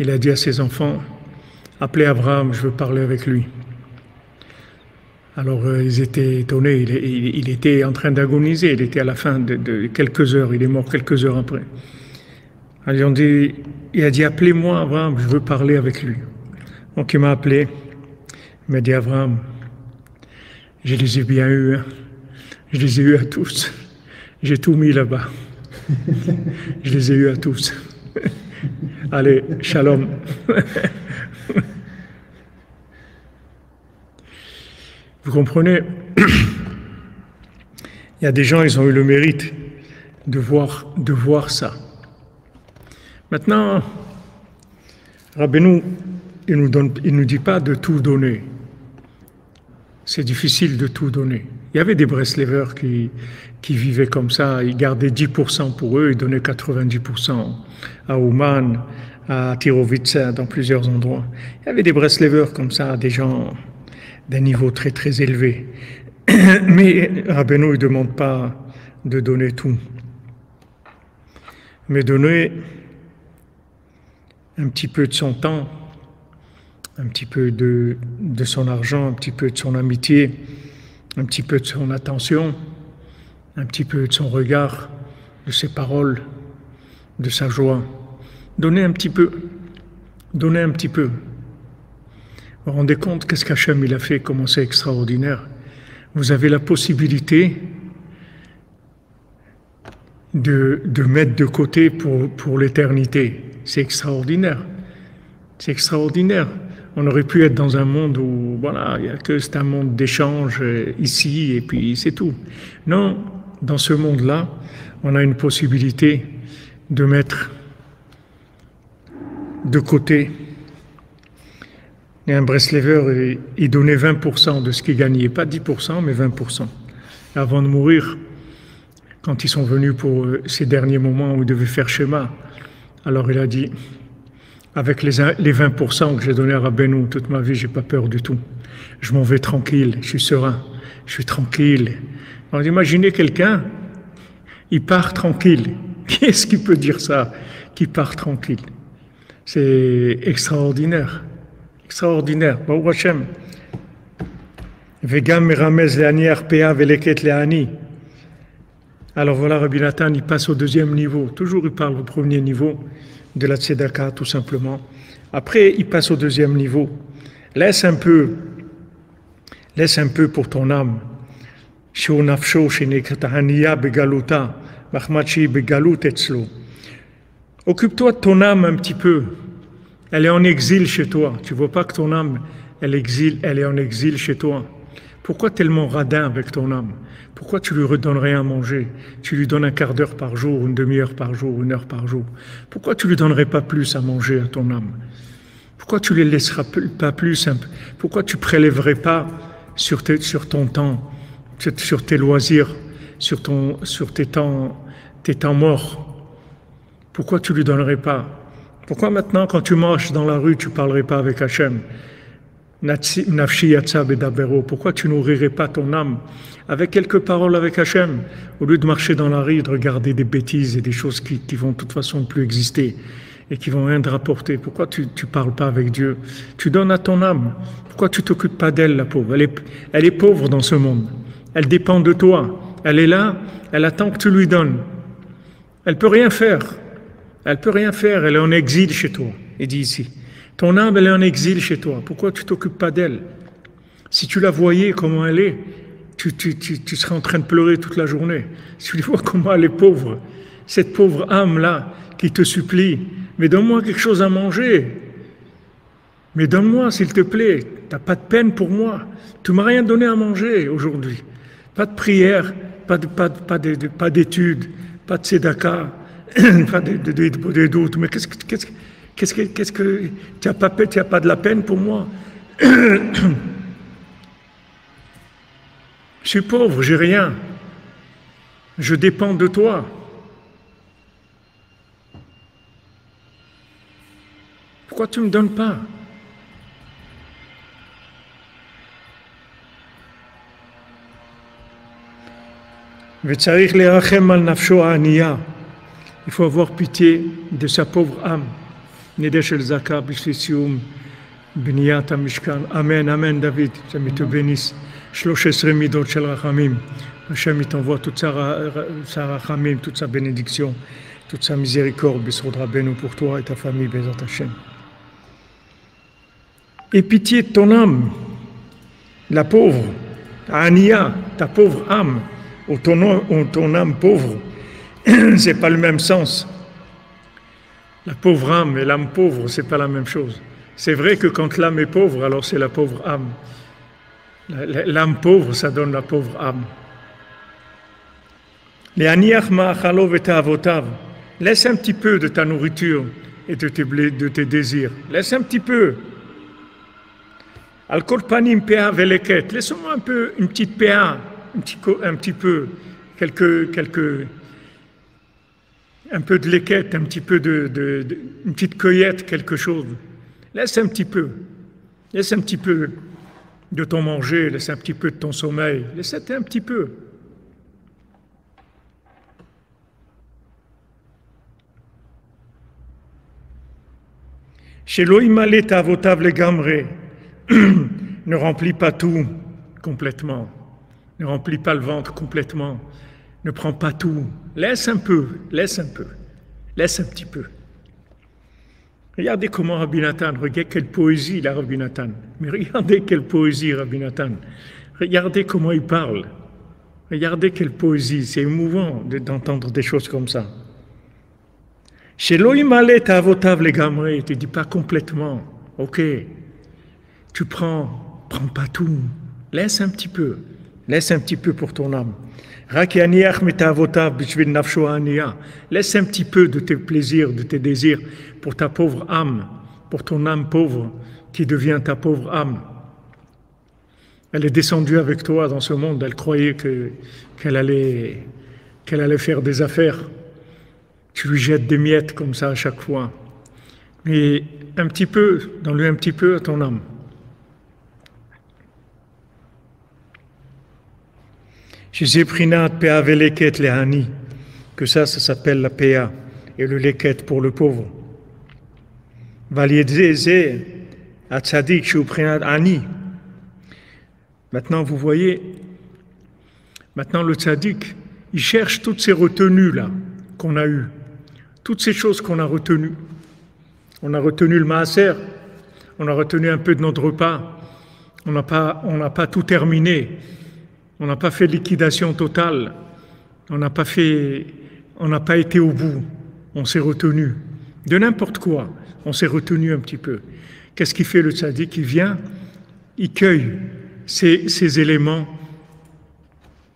il a dit à ses enfants, « Appelez Abraham, je veux parler avec lui. » Alors ils étaient étonnés, il était en train d'agoniser, il était à la fin de quelques heures, il est mort quelques heures après. Alors, il a dit, « Appelez-moi Abraham, je veux parler avec lui. » Donc il m'a appelé, il m'a dit, « Abraham, je les ai bien eus, hein. Je les ai eus à tous. » J'ai tout mis là-bas. Je les ai eus à tous. Allez, shalom. Vous comprenez? Il y a des gens, ils ont eu le mérite de voir ça. Maintenant, Rabbeinu, il nous dit pas de tout donner. C'est difficile de tout donner. Il y avait des Breslevers qui vivaient comme ça, ils gardaient 10% pour eux, ils donnaient 90% à Ouman, à Tirovitz, dans plusieurs endroits. Il y avait des Breslevers comme ça, des gens d'un niveau très très élevé. Mais Rabbeinu, il ne demande pas de donner tout, mais donner un petit peu de son temps, un petit peu de son argent, un petit peu de son amitié, un petit peu de son attention, un petit peu de son regard, de ses paroles, de sa joie. Donnez un petit peu, donnez un petit peu. Vous vous rendez compte qu'est-ce qu'Hachem il a fait, comment c'est extraordinaire. Vous avez la possibilité de mettre de côté pour l'éternité. C'est extraordinaire. C'est extraordinaire. On aurait pu être dans un monde où, voilà, c'est un monde d'échange ici et puis c'est tout. Non, dans ce monde-là, on a une possibilité de mettre de côté. Et un Breslever, il donnait 20% de ce qu'il gagnait, pas 10%, mais 20%. Et avant de mourir, quand ils sont venus pour ces derniers moments où il devait faire schéma, alors il a dit, avec les 20% que j'ai donné à Rabbeinu toute ma vie, j'ai pas peur du tout. Je m'en vais tranquille, je suis serein, je suis tranquille. Alors imaginez quelqu'un, il part tranquille. Qui est-ce qui peut dire ça, qui part tranquille? C'est extraordinaire. Extraordinaire. Baruch Hashem. Vegam meramez leani arpea veleket leani. Alors voilà, Rabbi Nathan, il passe au deuxième niveau. Toujours, il parle au premier niveau de la tzedaka, tout simplement. Après, il passe au deuxième niveau. Laisse un peu pour ton âme. Sheu nafsho shenekatahaniya begaluta, machmachi begalut etzlo. Occupe-toi de ton âme un petit peu. Elle est en exil chez toi. Tu ne vois pas que ton âme, elle est en exil chez toi. Pourquoi tellement radin avec ton âme? Pourquoi tu lui redonnerais à manger? Tu lui donnes un quart d'heure par jour, une demi-heure par jour, une heure par jour. Pourquoi tu ne lui donnerais pas plus à manger à ton âme? Pourquoi tu ne lui laisseras pas plus? Pourquoi tu ne prélèverais pas sur ton temps, sur tes loisirs, sur tes temps morts? Pourquoi tu ne lui donnerais pas? Pourquoi maintenant, quand tu marches dans la rue, tu ne parlerais pas avec Hachem? Pourquoi tu nourrirais pas ton âme avec quelques paroles avec Hachem? Au lieu de marcher dans la rue, de regarder des bêtises et des choses qui vont de toute façon plus exister et qui vont rien te rapporter. Pourquoi tu ne parles pas avec Dieu? Tu donnes à ton âme. Pourquoi tu ne t'occupes pas d'elle, la pauvre? Elle est pauvre dans ce monde. Elle dépend de toi. Elle est là, elle attend que tu lui donnes. Elle ne peut rien faire. Elle ne peut rien faire, elle est en exil chez toi. Il dit ici, ton âme, elle est en exil chez toi. Pourquoi tu ne t'occupes pas d'elle? Si tu la voyais, comment elle est, tu serais en train de pleurer toute la journée. Si tu vois comment elle est pauvre, cette pauvre âme-là qui te supplie, mais donne-moi quelque chose à manger. Mais donne-moi, s'il te plaît, tu n'as pas de peine pour moi. Tu ne m'as rien donné à manger aujourd'hui. Pas de prière, pas d'études, pas de tzedaka. Enfin, des doutes, mais qu'est-ce que tu n'as pas de la peine pour moi? Je suis pauvre, j'ai rien. Je dépends de toi. Pourquoi tu ne me donnes pas? Vetsarich le'rachem al nafsho ha'aniya. Il faut avoir pitié de sa pauvre âme. Amen, amen David, Hachem te bénisse. Hachem t'envoie toute sa rachamim, toute sa bénédiction, toute sa miséricorde, Besod Rabbeinu pour toi et ta famille, Bézat HaShem. Et pitié de ton âme, la pauvre, Ania, ta pauvre âme, ou ton âme pauvre. C'est pas le même sens. La pauvre âme et l'âme pauvre, c'est pas la même chose. C'est vrai que quand l'âme est pauvre, alors c'est la pauvre âme. L'âme pauvre, ça donne la pauvre âme. Laisse un petit peu de ta nourriture et de tes désirs. Laisse un petit peu. Laisse-moi un peu, une petite PA, un petit peu, un peu de léquette, un petit peu une petite cueillette, quelque chose. Laisse un petit peu. Laisse un petit peu de ton manger, laisse un petit peu de ton sommeil. Laisse un petit peu. Chez l'Oïmalé Tavotav le Gamré, ne remplis pas tout complètement. Ne remplis pas le ventre complètement. Ne prends pas tout. Laisse un peu, laisse un peu. laisse un petit peu. Regardez comment Rabbi Nathan, regardez quelle poésie il a Rabbi Nathan. Mais regardez quelle poésie Rabbi Nathan. Regardez comment il parle. Regardez quelle poésie. C'est émouvant d'entendre des choses comme ça. Chez l'Oïmalé, t'as avotave les gamrés, tu ne dis pas complètement. Ok, tu prends pas tout. Laisse un petit peu. Laisse un petit peu pour ton âme. Laisse un petit peu de tes plaisirs, de tes désirs pour ta pauvre âme, pour ton âme pauvre qui devient ta pauvre âme. Elle est descendue avec toi dans ce monde, elle croyait qu'elle allait faire des affaires. Tu lui jettes des miettes comme ça à chaque fois. Mais un petit peu, donne-lui un petit peu à ton âme. Que ça s'appelle la PA et le leket pour le pauvre. Maintenant, vous voyez, maintenant le tzaddik, il cherche toutes ces retenues-là qu'on a eues, toutes ces choses qu'on a retenues. On a retenu le maaser, on a retenu un peu de notre repas, on n'a pas tout terminé. On n'a pas fait liquidation totale, on n'a pas été au bout, on s'est retenu. De n'importe quoi, on s'est retenu un petit peu. Qu'est-ce qu'il fait le tzaddik? Il vient, il cueille ces éléments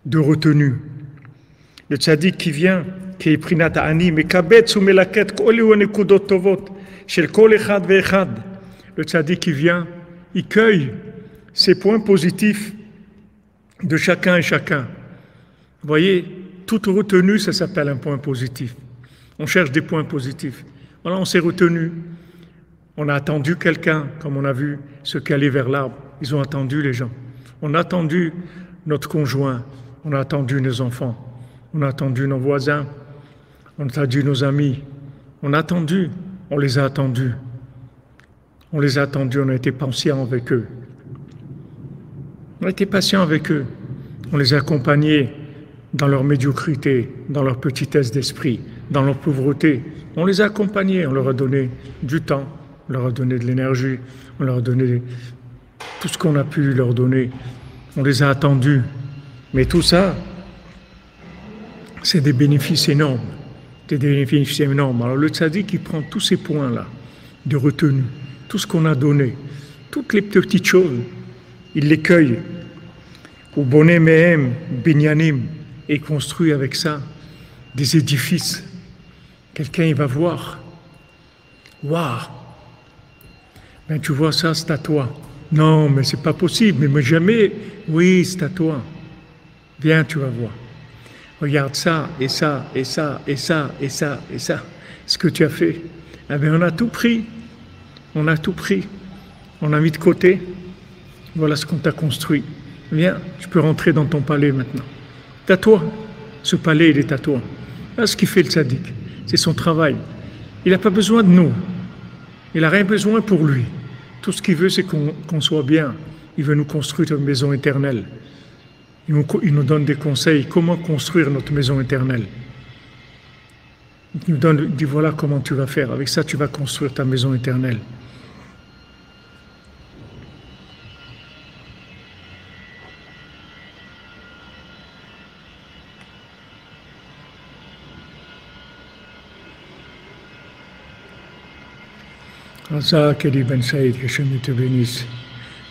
de retenue. Le tzaddik qui vient, qui est prinat ani, le tzaddik qui vient, il cueille ces points positifs de chacun et chacun. Vous voyez, toute retenue, ça s'appelle un point positif. On cherche des points positifs. Voilà, on s'est retenu. On a attendu quelqu'un, comme on a vu ceux qui allaient vers l'arbre. Ils ont attendu les gens. On a attendu notre conjoint. On a attendu nos enfants. On a attendu nos voisins. On a attendu nos amis. On a attendu. On les a attendus. On les a attendus. On a été patient avec eux. On a été patient avec eux, on les accompagnait dans leur médiocrité, dans leur petitesse d'esprit, dans leur pauvreté. On les accompagnait, on leur a donné du temps, on leur a donné de l'énergie, on leur a donné tout ce qu'on a pu leur donner. On les a attendus. Mais tout ça, c'est des bénéfices énormes. Des bénéfices énormes. Alors le tzaddik, il prend tous ces points-là de retenue, tout ce qu'on a donné, toutes les petites choses, il les cueille. Ou boné mehem binyanim, et construit avec ça des édifices. Quelqu'un il va voir. Waouh! Ben tu vois ça, c'est à toi. Non, mais c'est pas possible, mais jamais. Oui, c'est à toi. Viens, tu vas voir. Regarde ça, et ça, et ça, et ça, et ça, et ça. Ce que tu as fait. Eh bien, on a tout pris. On a tout pris. On a mis de côté. Voilà ce qu'on t'a construit. Viens, tu peux rentrer dans ton palais maintenant. C'est à toi. Ce palais, il est à toi. Là, ce qu'il fait le tzaddik, c'est son travail. Il n'a pas besoin de nous. Il n'a rien besoin pour lui. Tout ce qu'il veut, c'est qu'on soit bien. Il veut nous construire une maison éternelle. Il nous donne des conseils. Comment construire notre maison éternelle? Il dit, voilà comment tu vas faire. Avec ça, tu vas construire ta maison éternelle. Kelly Ben Saïd, que Hachem te bénisse.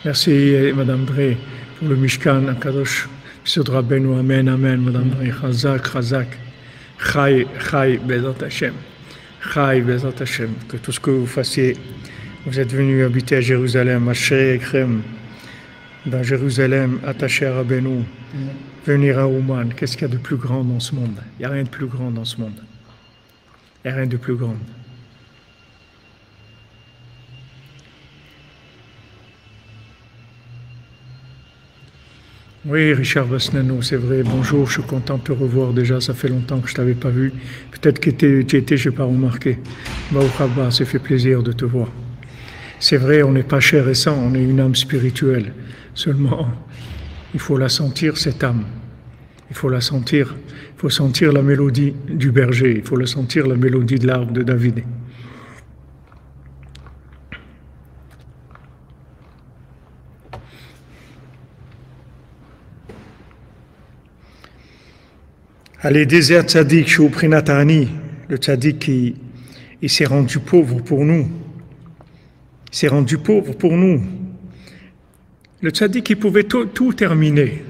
Merci Madame Drey pour le Mishkan, Akadosh, Sodra Benou, Amen, Amen, Madame Drey, Chazak, Chazak, Chai, Bézat HaShem, Chai, Bézat HaShem, que tout ce que vous fassiez, vous êtes venus habiter à Jérusalem, à Shekhina, dans Jérusalem, attaché à Rabbeinu, venir à Uman, qu'est-ce qu'il y a de plus grand dans ce monde? Il n'y a rien de plus grand dans ce monde. Il n'y a rien de plus grand. Oui, Richard Vasnano, c'est vrai. Bonjour, je suis content de te revoir déjà. Ça fait longtemps que je ne t'avais pas vu. Peut-être que tu étais, je n'ai pas remarqué. Baoukhaba, ça fait plaisir de te voir. C'est vrai, on n'est pas chair et sang, on est une âme spirituelle. Seulement, il faut la sentir, cette âme. Il faut la sentir, il faut sentir la mélodie du berger, il faut la sentir la mélodie de l'arbre de David. Allez, désert tzaddik, Shouprinatani, le tzaddik qui s'est rendu pauvre pour nous. Il s'est rendu pauvre pour nous. Le tzaddik qui pouvait tout terminer.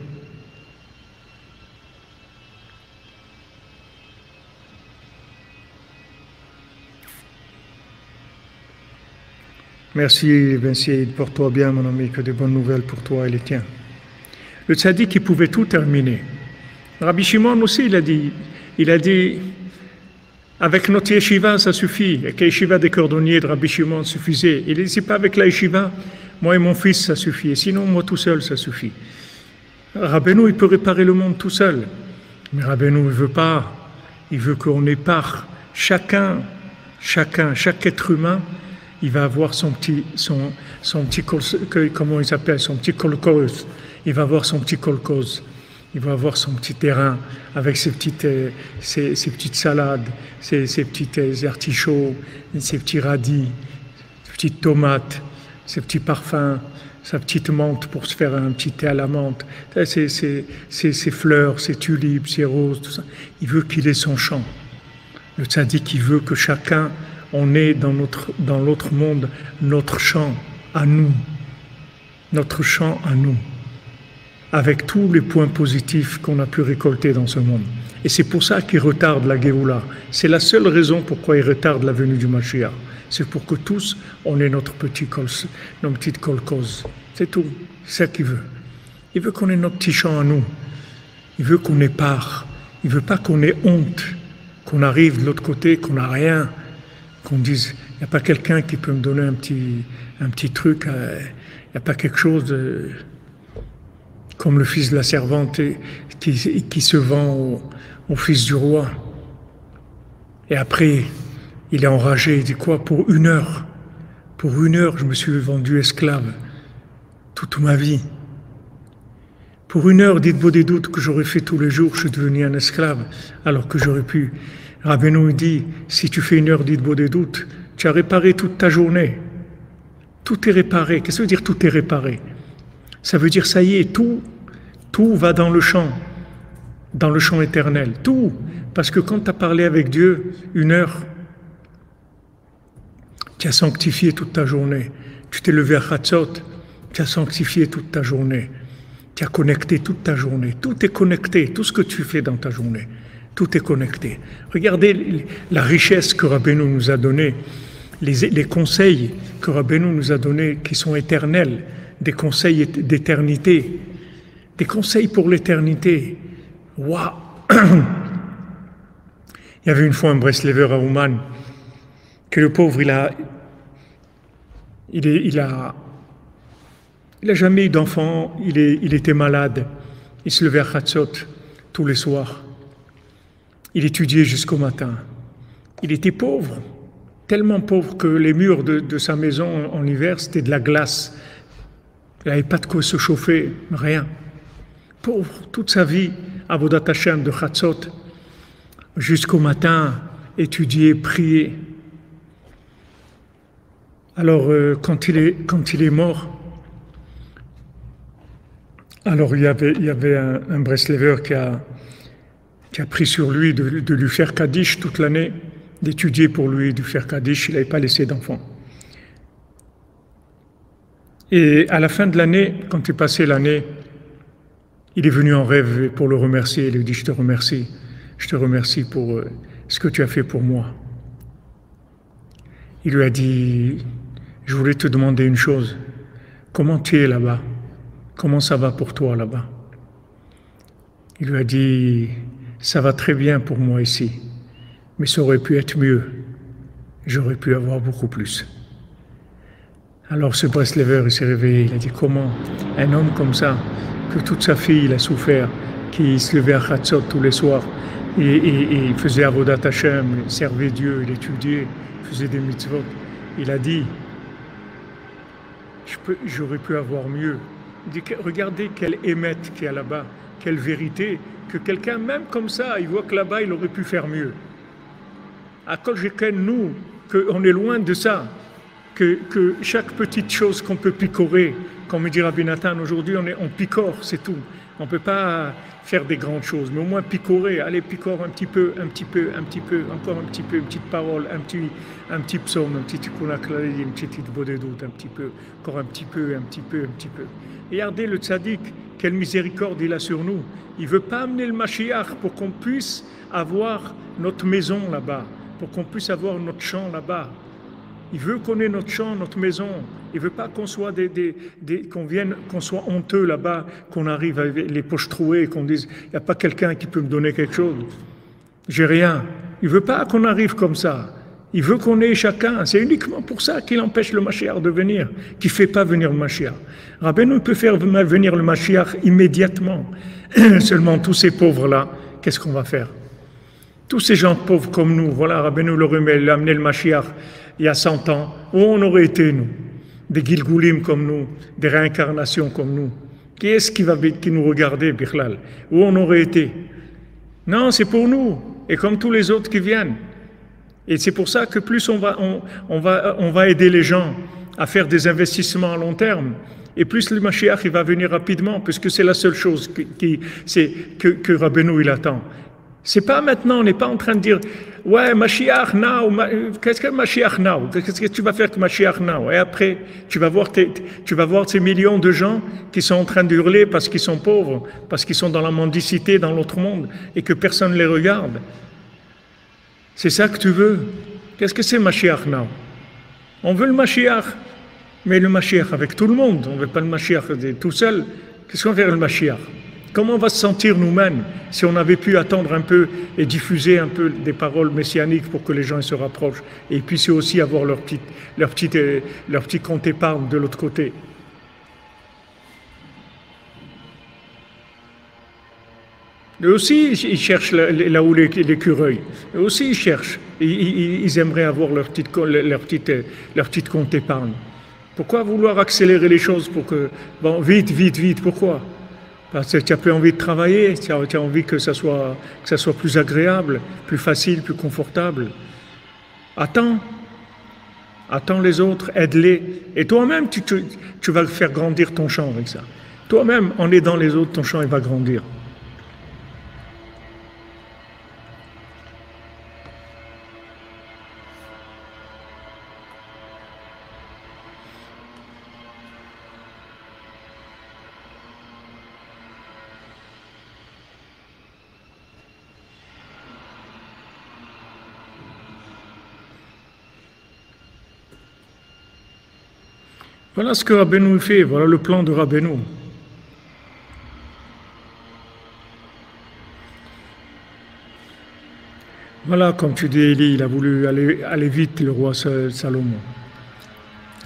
Merci, Ben Saïd, porte-toi bien, mon ami, que de bonnes nouvelles pour toi et les tiens. Le tzaddik qui pouvait tout terminer. Rabbi Shimon aussi, il a dit, avec notre yeshiva, ça suffit. Avec la yeshiva des cordonniers de Rabbi Shimon suffisait. Il dit, pas avec la yeshiva, moi et mon fils, ça suffit. Et sinon, moi tout seul, ça suffit. Rabbeinu, il peut réparer le monde tout seul. Mais Rabbeinu, il ne veut pas. Il veut qu'on ait part. Chaque être humain, il va avoir son petit comment ils appellent, son petit kolkhoz. Il va avoir son petit kolkhoz. Il va avoir son petit terrain avec ses petites salades, ses petits artichauts, ses petits radis, ses petites tomates, ses petits parfums, sa petite menthe pour se faire un petit thé à la menthe, ses fleurs, ses tulipes, ses roses, tout ça. Il veut qu'il ait son champ. Le tzaddik, il veut que chacun, on ait dans l'autre monde notre champ à nous. Notre champ à nous, avec tous les points positifs qu'on a pu récolter dans ce monde. Et c'est pour ça qu'il retarde la Géoula. C'est la seule raison pourquoi il retarde la venue du Mashiach. C'est pour que tous, on ait notre petite kolkhoz. C'est tout. C'est ça qu'il veut. Il veut qu'on ait notre petit champ à nous. Il veut qu'on ait part. Il ne veut pas qu'on ait honte, qu'on arrive de l'autre côté, qu'on n'a rien, qu'on dise, il n'y a pas quelqu'un qui peut me donner un petit truc, il n'y a pas quelque chose de... Comme le fils de la servante qui se vend au fils du roi. Et après, il est enragé, il dit quoi? Pour une heure, je me suis vendu esclave, toute ma vie. Pour une heure, dites-vous des doutes que j'aurais fait tous les jours, je suis devenu un esclave, alors que j'aurais pu. Rabbeinu dit, si tu fais une heure, dites-vous des doutes, tu as réparé toute ta journée. Tout est réparé. Qu'est-ce que ça veut dire tout est réparé? Ça veut dire, ça y est, tout va dans le champ éternel, tout. Parce que quand tu as parlé avec Dieu une heure, tu as sanctifié toute ta journée. Tu t'es levé à Chatzot, tu as sanctifié toute ta journée. Tu as connecté toute ta journée. Tout est connecté, tout ce que tu fais dans ta journée, tout est connecté. Regardez la richesse que Rabbeinu nous a donnée, les conseils que Rabbeinu nous a donnés qui sont éternels. Des conseils d'éternité, des conseils pour l'éternité. Waouh! Il y avait une fois un Bresleveur à Uman, que le pauvre, il a jamais eu d'enfant, il était malade, il se levait à Chatzot tous les soirs, il étudiait jusqu'au matin. Il était pauvre, tellement pauvre que les murs de sa maison en hiver, c'était de la glace. Il n'avait pas de quoi se chauffer, rien. Pauvre, toute sa vie, Avodat Hashem de Chatzot, jusqu'au matin, étudier, prier. Alors, quand il est mort, alors il y avait un Bresleveur qui a pris sur lui de lui faire Kaddish toute l'année, d'étudier pour lui, de faire Kaddish, il n'avait pas laissé d'enfant. Et à la fin de l'année, quand il passait l'année, il est venu en rêve pour le remercier. Il lui dit « je te remercie pour ce que tu as fait pour moi ». Il lui a dit « je voulais te demander une chose, comment tu es là-bas? Comment ça va pour toi là-bas » Il lui a dit « ça va très bien pour moi ici, mais ça aurait pu être mieux, j'aurais pu avoir beaucoup plus ». Alors ce Bresleveur, il s'est réveillé, il a dit « Comment un homme comme ça, que toute sa fille il a souffert, qui se levait à Chatzot tous les soirs, et il faisait Avodat Hashem, il servait Dieu, il étudiait, il faisait des mitzvot. Il a dit « j'aurais pu avoir mieux, Regardez quelle émette qu'il y a là-bas, quelle vérité, que quelqu'un, même comme ça, il voit que là-bas, il aurait pu faire mieux. À Koljekan, nous, qu'on est loin de ça, que chaque petite chose qu'on peut picorer, comme me dit Rabbi Nathan, aujourd'hui, on picore, c'est tout. On ne peut pas faire des grandes choses, mais au moins picorer, allez, picore un petit peu, un petit peu, un petit peu, encore un petit peu, une petite parole, un petit psaume, un petit koulaklali, une petite bodedut, un petit peu, encore un petit peu, un petit peu, un petit peu. Et regardez le tzaddik, quelle miséricorde il a sur nous. Il ne veut pas amener le Mashiach pour qu'on puisse avoir notre maison là-bas, pour qu'on puisse avoir notre champ là-bas. Il veut qu'on ait notre champ, notre maison. Il ne veut pas qu'on soit, qu'on soit honteux là-bas, qu'on arrive avec les poches trouées et qu'on dise « il n'y a pas quelqu'un qui peut me donner quelque chose, j'ai rien ». Il ne veut pas qu'on arrive comme ça. Il veut qu'on ait chacun. C'est uniquement pour ça qu'il empêche le Mashiach de venir, qu'il ne fait pas venir le Mashiach. Rabbeinu peut faire venir le Mashiach immédiatement. Seulement tous ces pauvres-là, qu'est-ce qu'on va faire? Tous ces gens pauvres comme nous, voilà, Rabbeinu l'a amené le Mashiach il y a 100 ans, où on aurait été nous? Des Gilgoulim comme nous, des réincarnations comme nous. Qui est-ce qui nous regardait, Bichlal? Où on aurait été? Non, c'est pour nous, et comme tous les autres qui viennent. Et c'est pour ça que plus on va aider les gens à faire des investissements à long terme, et plus le Mashiach il va venir rapidement, puisque c'est la seule chose que Rabbeinu il attend. C'est pas maintenant, on n'est pas en train de dire « ouais, Mashiach now, qu'est-ce que Mashiach now? Qu'est-ce que tu vas faire avec Mashiach now? » Et après, tu vas voir ces millions de gens qui sont en train de hurler parce qu'ils sont pauvres, parce qu'ils sont dans la mendicité, dans l'autre monde, et que personne ne les regarde. C'est ça que tu veux? Qu'est-ce que c'est Mashiach now? On veut le Mashiach, mais le Mashiach avec tout le monde, on ne veut pas le Mashiach tout seul. Qu'est-ce qu'on veut faire le Mashiach? Comment on va se sentir nous-mêmes si on avait pu attendre un peu et diffuser un peu des paroles messianiques pour que les gens se rapprochent et puissent aussi avoir leur petit compte épargne de l'autre côté? Eux aussi, ils cherchent là où l'écureuil. Eux aussi, ils cherchent. Ils aimeraient avoir leur petit compte épargne. Pourquoi vouloir accélérer les choses pour que... Bon, vite, vite, vite, pourquoi? Parce que tu n'as plus envie de travailler, tu as envie que ça soit plus agréable, plus facile, plus confortable. Attends les autres, aide-les. Et toi-même, tu vas faire grandir ton champ avec ça. Toi-même, en aidant les autres, ton champ il va grandir. Voilà ce que Rabbeinu fait, voilà le plan de Rabbeinu. Voilà, comme tu dis, Élie, il a voulu aller vite, le roi Salomon.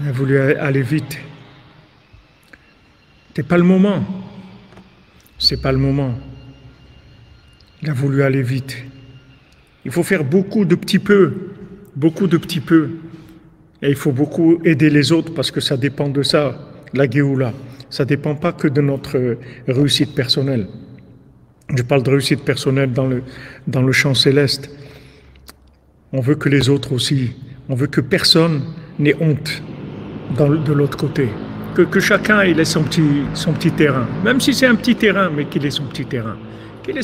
Il a voulu aller vite. C'est pas le moment. C'est pas le moment. Il a voulu aller vite. Il faut faire beaucoup de petits peu, beaucoup de petits peu. Et il faut beaucoup aider les autres parce que ça dépend de ça, la Géoula. Ça ne dépend pas que de notre réussite personnelle. Je parle de réussite personnelle dans le champ céleste. On veut que les autres aussi, on veut que personne n'ait honte de l'autre côté. Que chacun il ait son petit terrain. Même si c'est un petit terrain, mais qu'il ait son petit terrain. Qu'il ait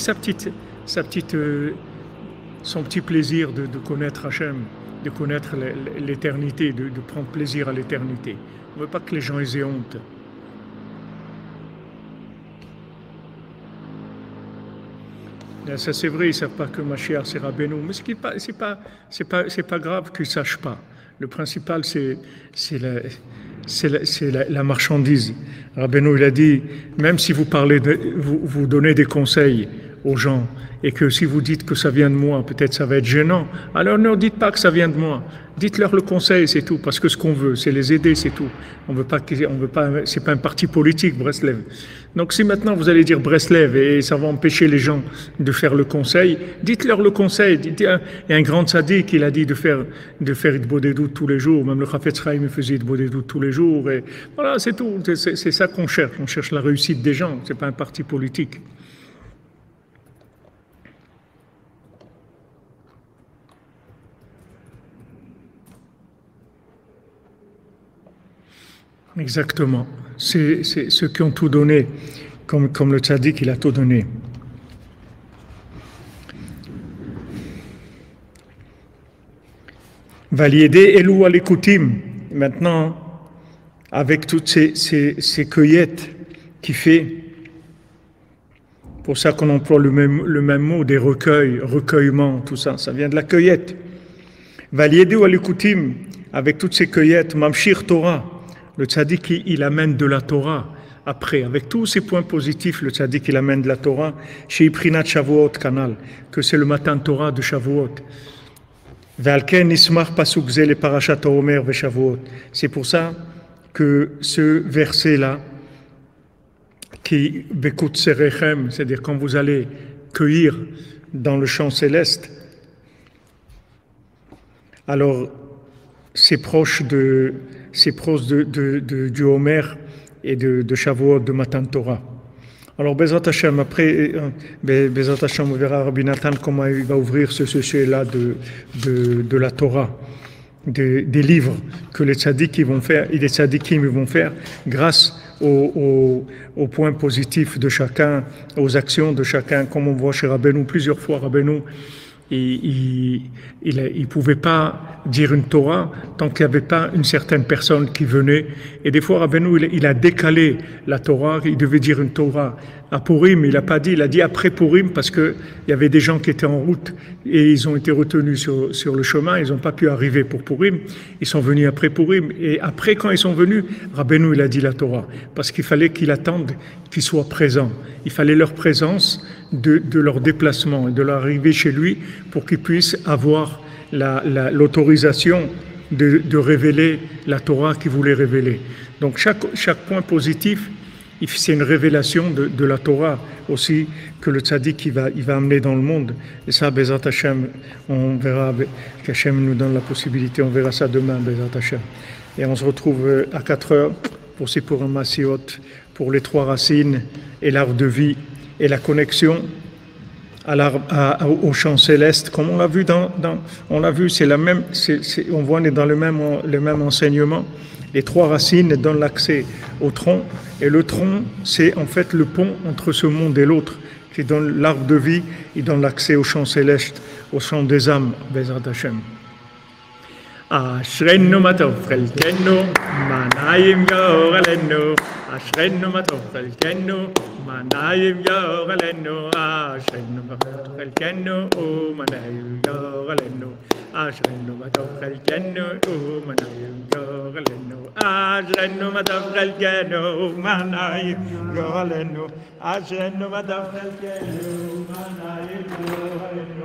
son petit plaisir de connaître Hachem, de connaître l'éternité, de prendre plaisir à l'éternité. On ne veut pas que les gens aient honte. Là, ça c'est vrai, ils ne savent pas que Mashiach c'est Rabbeinu, mais ce n'est pas grave qu'ils ne sachent pas. Le principal c'est la marchandise. Rabbeinu il a dit, même si vous parlez, vous donnez des conseils aux gens, et que si vous dites que ça vient de moi, peut-être ça va être gênant, alors ne dites pas que ça vient de moi. dites-leur le conseil, c'est tout, parce que ce qu'on veut, c'est les aider, c'est tout. On veut pas, c'est pas un parti politique, Breslev. Donc si maintenant vous allez dire Breslev et ça va empêcher les gens de faire le conseil, dites-leur le conseil. Dites, il y a un grand sadique, il a dit de faire Itbodedou tous les jours, même le Chafetz Chaim faisait Itbodedou tous les jours, et voilà, c'est tout. C'est ça qu'on cherche, la réussite des gens, c'est pas un parti politique. Exactement. C'est ceux qui ont tout donné, comme le tzaddik, il a tout donné. Valider Elou Alekoutim. Maintenant, avec toutes ces cueillettes qu'il fait, pour ça qu'on emploie le même mot, des recueils, recueillement, tout ça, ça vient de la cueillette. Valider Elou Alekoutim, avec toutes ces cueillettes, Mamshir Torah. Le tzaddik, il amène de la Torah après. Avec tous ces points positifs, le tzaddik, il amène de la Torah. Chez Iprinat Shavuot Kanal, que c'est le matin Torah de Shavuot. Valken Ismar Pasukze le Parashat Omer ve Shavuot. C'est pour ça que ce verset-là, qui Bekut Serechem, c'est-à-dire quand vous allez cueillir dans le champ céleste, alors c'est proche de. C'est proche du Homer et de Shavuot, de Matan Torah. Alors, Bézat HaShem, après, Bézat HaShem, on verra Rabbi Nathan comment il va ouvrir ce sujet-là de la Torah, des livres que les tzadikim vont faire, grâce aux points positifs de chacun, aux actions de chacun, comme on voit chez Rabbeinu plusieurs fois, Rabbeinu. Il pouvait pas dire une Torah tant qu'il n'y avait pas une certaine personne qui venait. Et des fois, Rabbeinu, il a décalé la Torah, il devait dire une Torah. À Purim, il n'a pas dit, il a dit après Purim parce qu'il y avait des gens qui étaient en route et ils ont été retenus sur le chemin, ils n'ont pas pu arriver pour Purim, ils sont venus après Purim. Et après, quand ils sont venus, Rabbeinu, il a dit la Torah parce qu'il fallait qu'ils attendent, qu'ils soient présents. Il fallait leur présence de leur déplacement et de leur arrivée chez lui pour qu'ils puissent avoir l'autorisation de révéler la Torah qu'il voulait révéler. Donc chaque point positif, c'est une révélation de la Torah aussi que le tzaddik il va amener dans le monde. Et ça, Bézat HaShem, on verra, qu'Hachem nous donne la possibilité, on verra ça demain, Bézat HaShem. Et on se retrouve à 4 h pour Sipour HaMasiyot, pour les 3 racines et l'arbre de vie et la connexion au champ céleste, comme on l'a vu c'est la même, on voit on est dans le même enseignement. Les 3 racines donnent l'accès au tronc, et le tronc, c'est en fait le pont entre ce monde et l'autre, qui donne l'arbre de vie, il donne l'accès au champ céleste, au champ des âmes, Bezrat Hashem. Ashrenu ma tov chelkenu, manayim gaorelenu. Ashrenu ma tov chelkenu, manayim gaorelenu. Ashrenu ma tov chelkenu, manayim gaorelenu. Ashrenu ma tov chelkenu, manayim gaorelenu. Ashrenu ma tov chelkenu, manayim gaorelenu. Ashrenu ma tov chelkenu, manayim gaorelenu.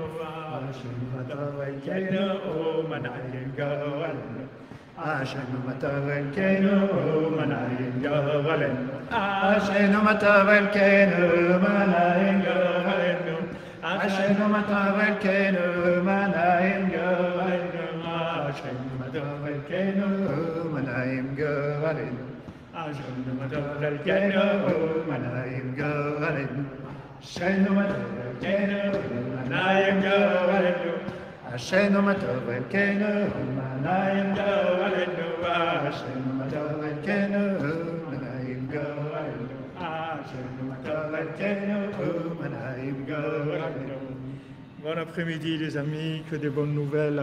Bon après-midi les amis, que des bonnes nouvelles.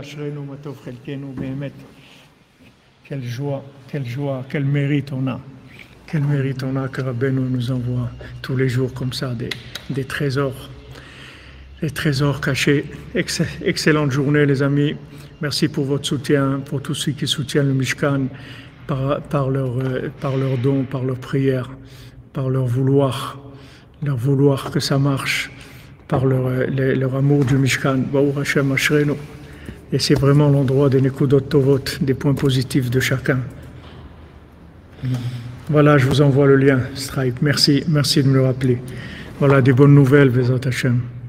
Quelle joie, quel mérite on a. Quel mérite on a que Rabbeinu nous envoie tous les jours comme ça des trésors. Les trésors cachés. Excellente journée les amis. Merci pour votre soutien, pour tous ceux qui soutiennent le Mishkan par leurs dons, par leurs prières, par leur vouloir que ça marche, par leur amour du Mishkan. Baruch Hashem Ashrenu. Et c'est vraiment l'endroit des nekudot tovot, des points positifs de chacun. Voilà, je vous envoie le lien, Stripe. Merci de me le rappeler. Voilà, des bonnes nouvelles, Bézat HaShem.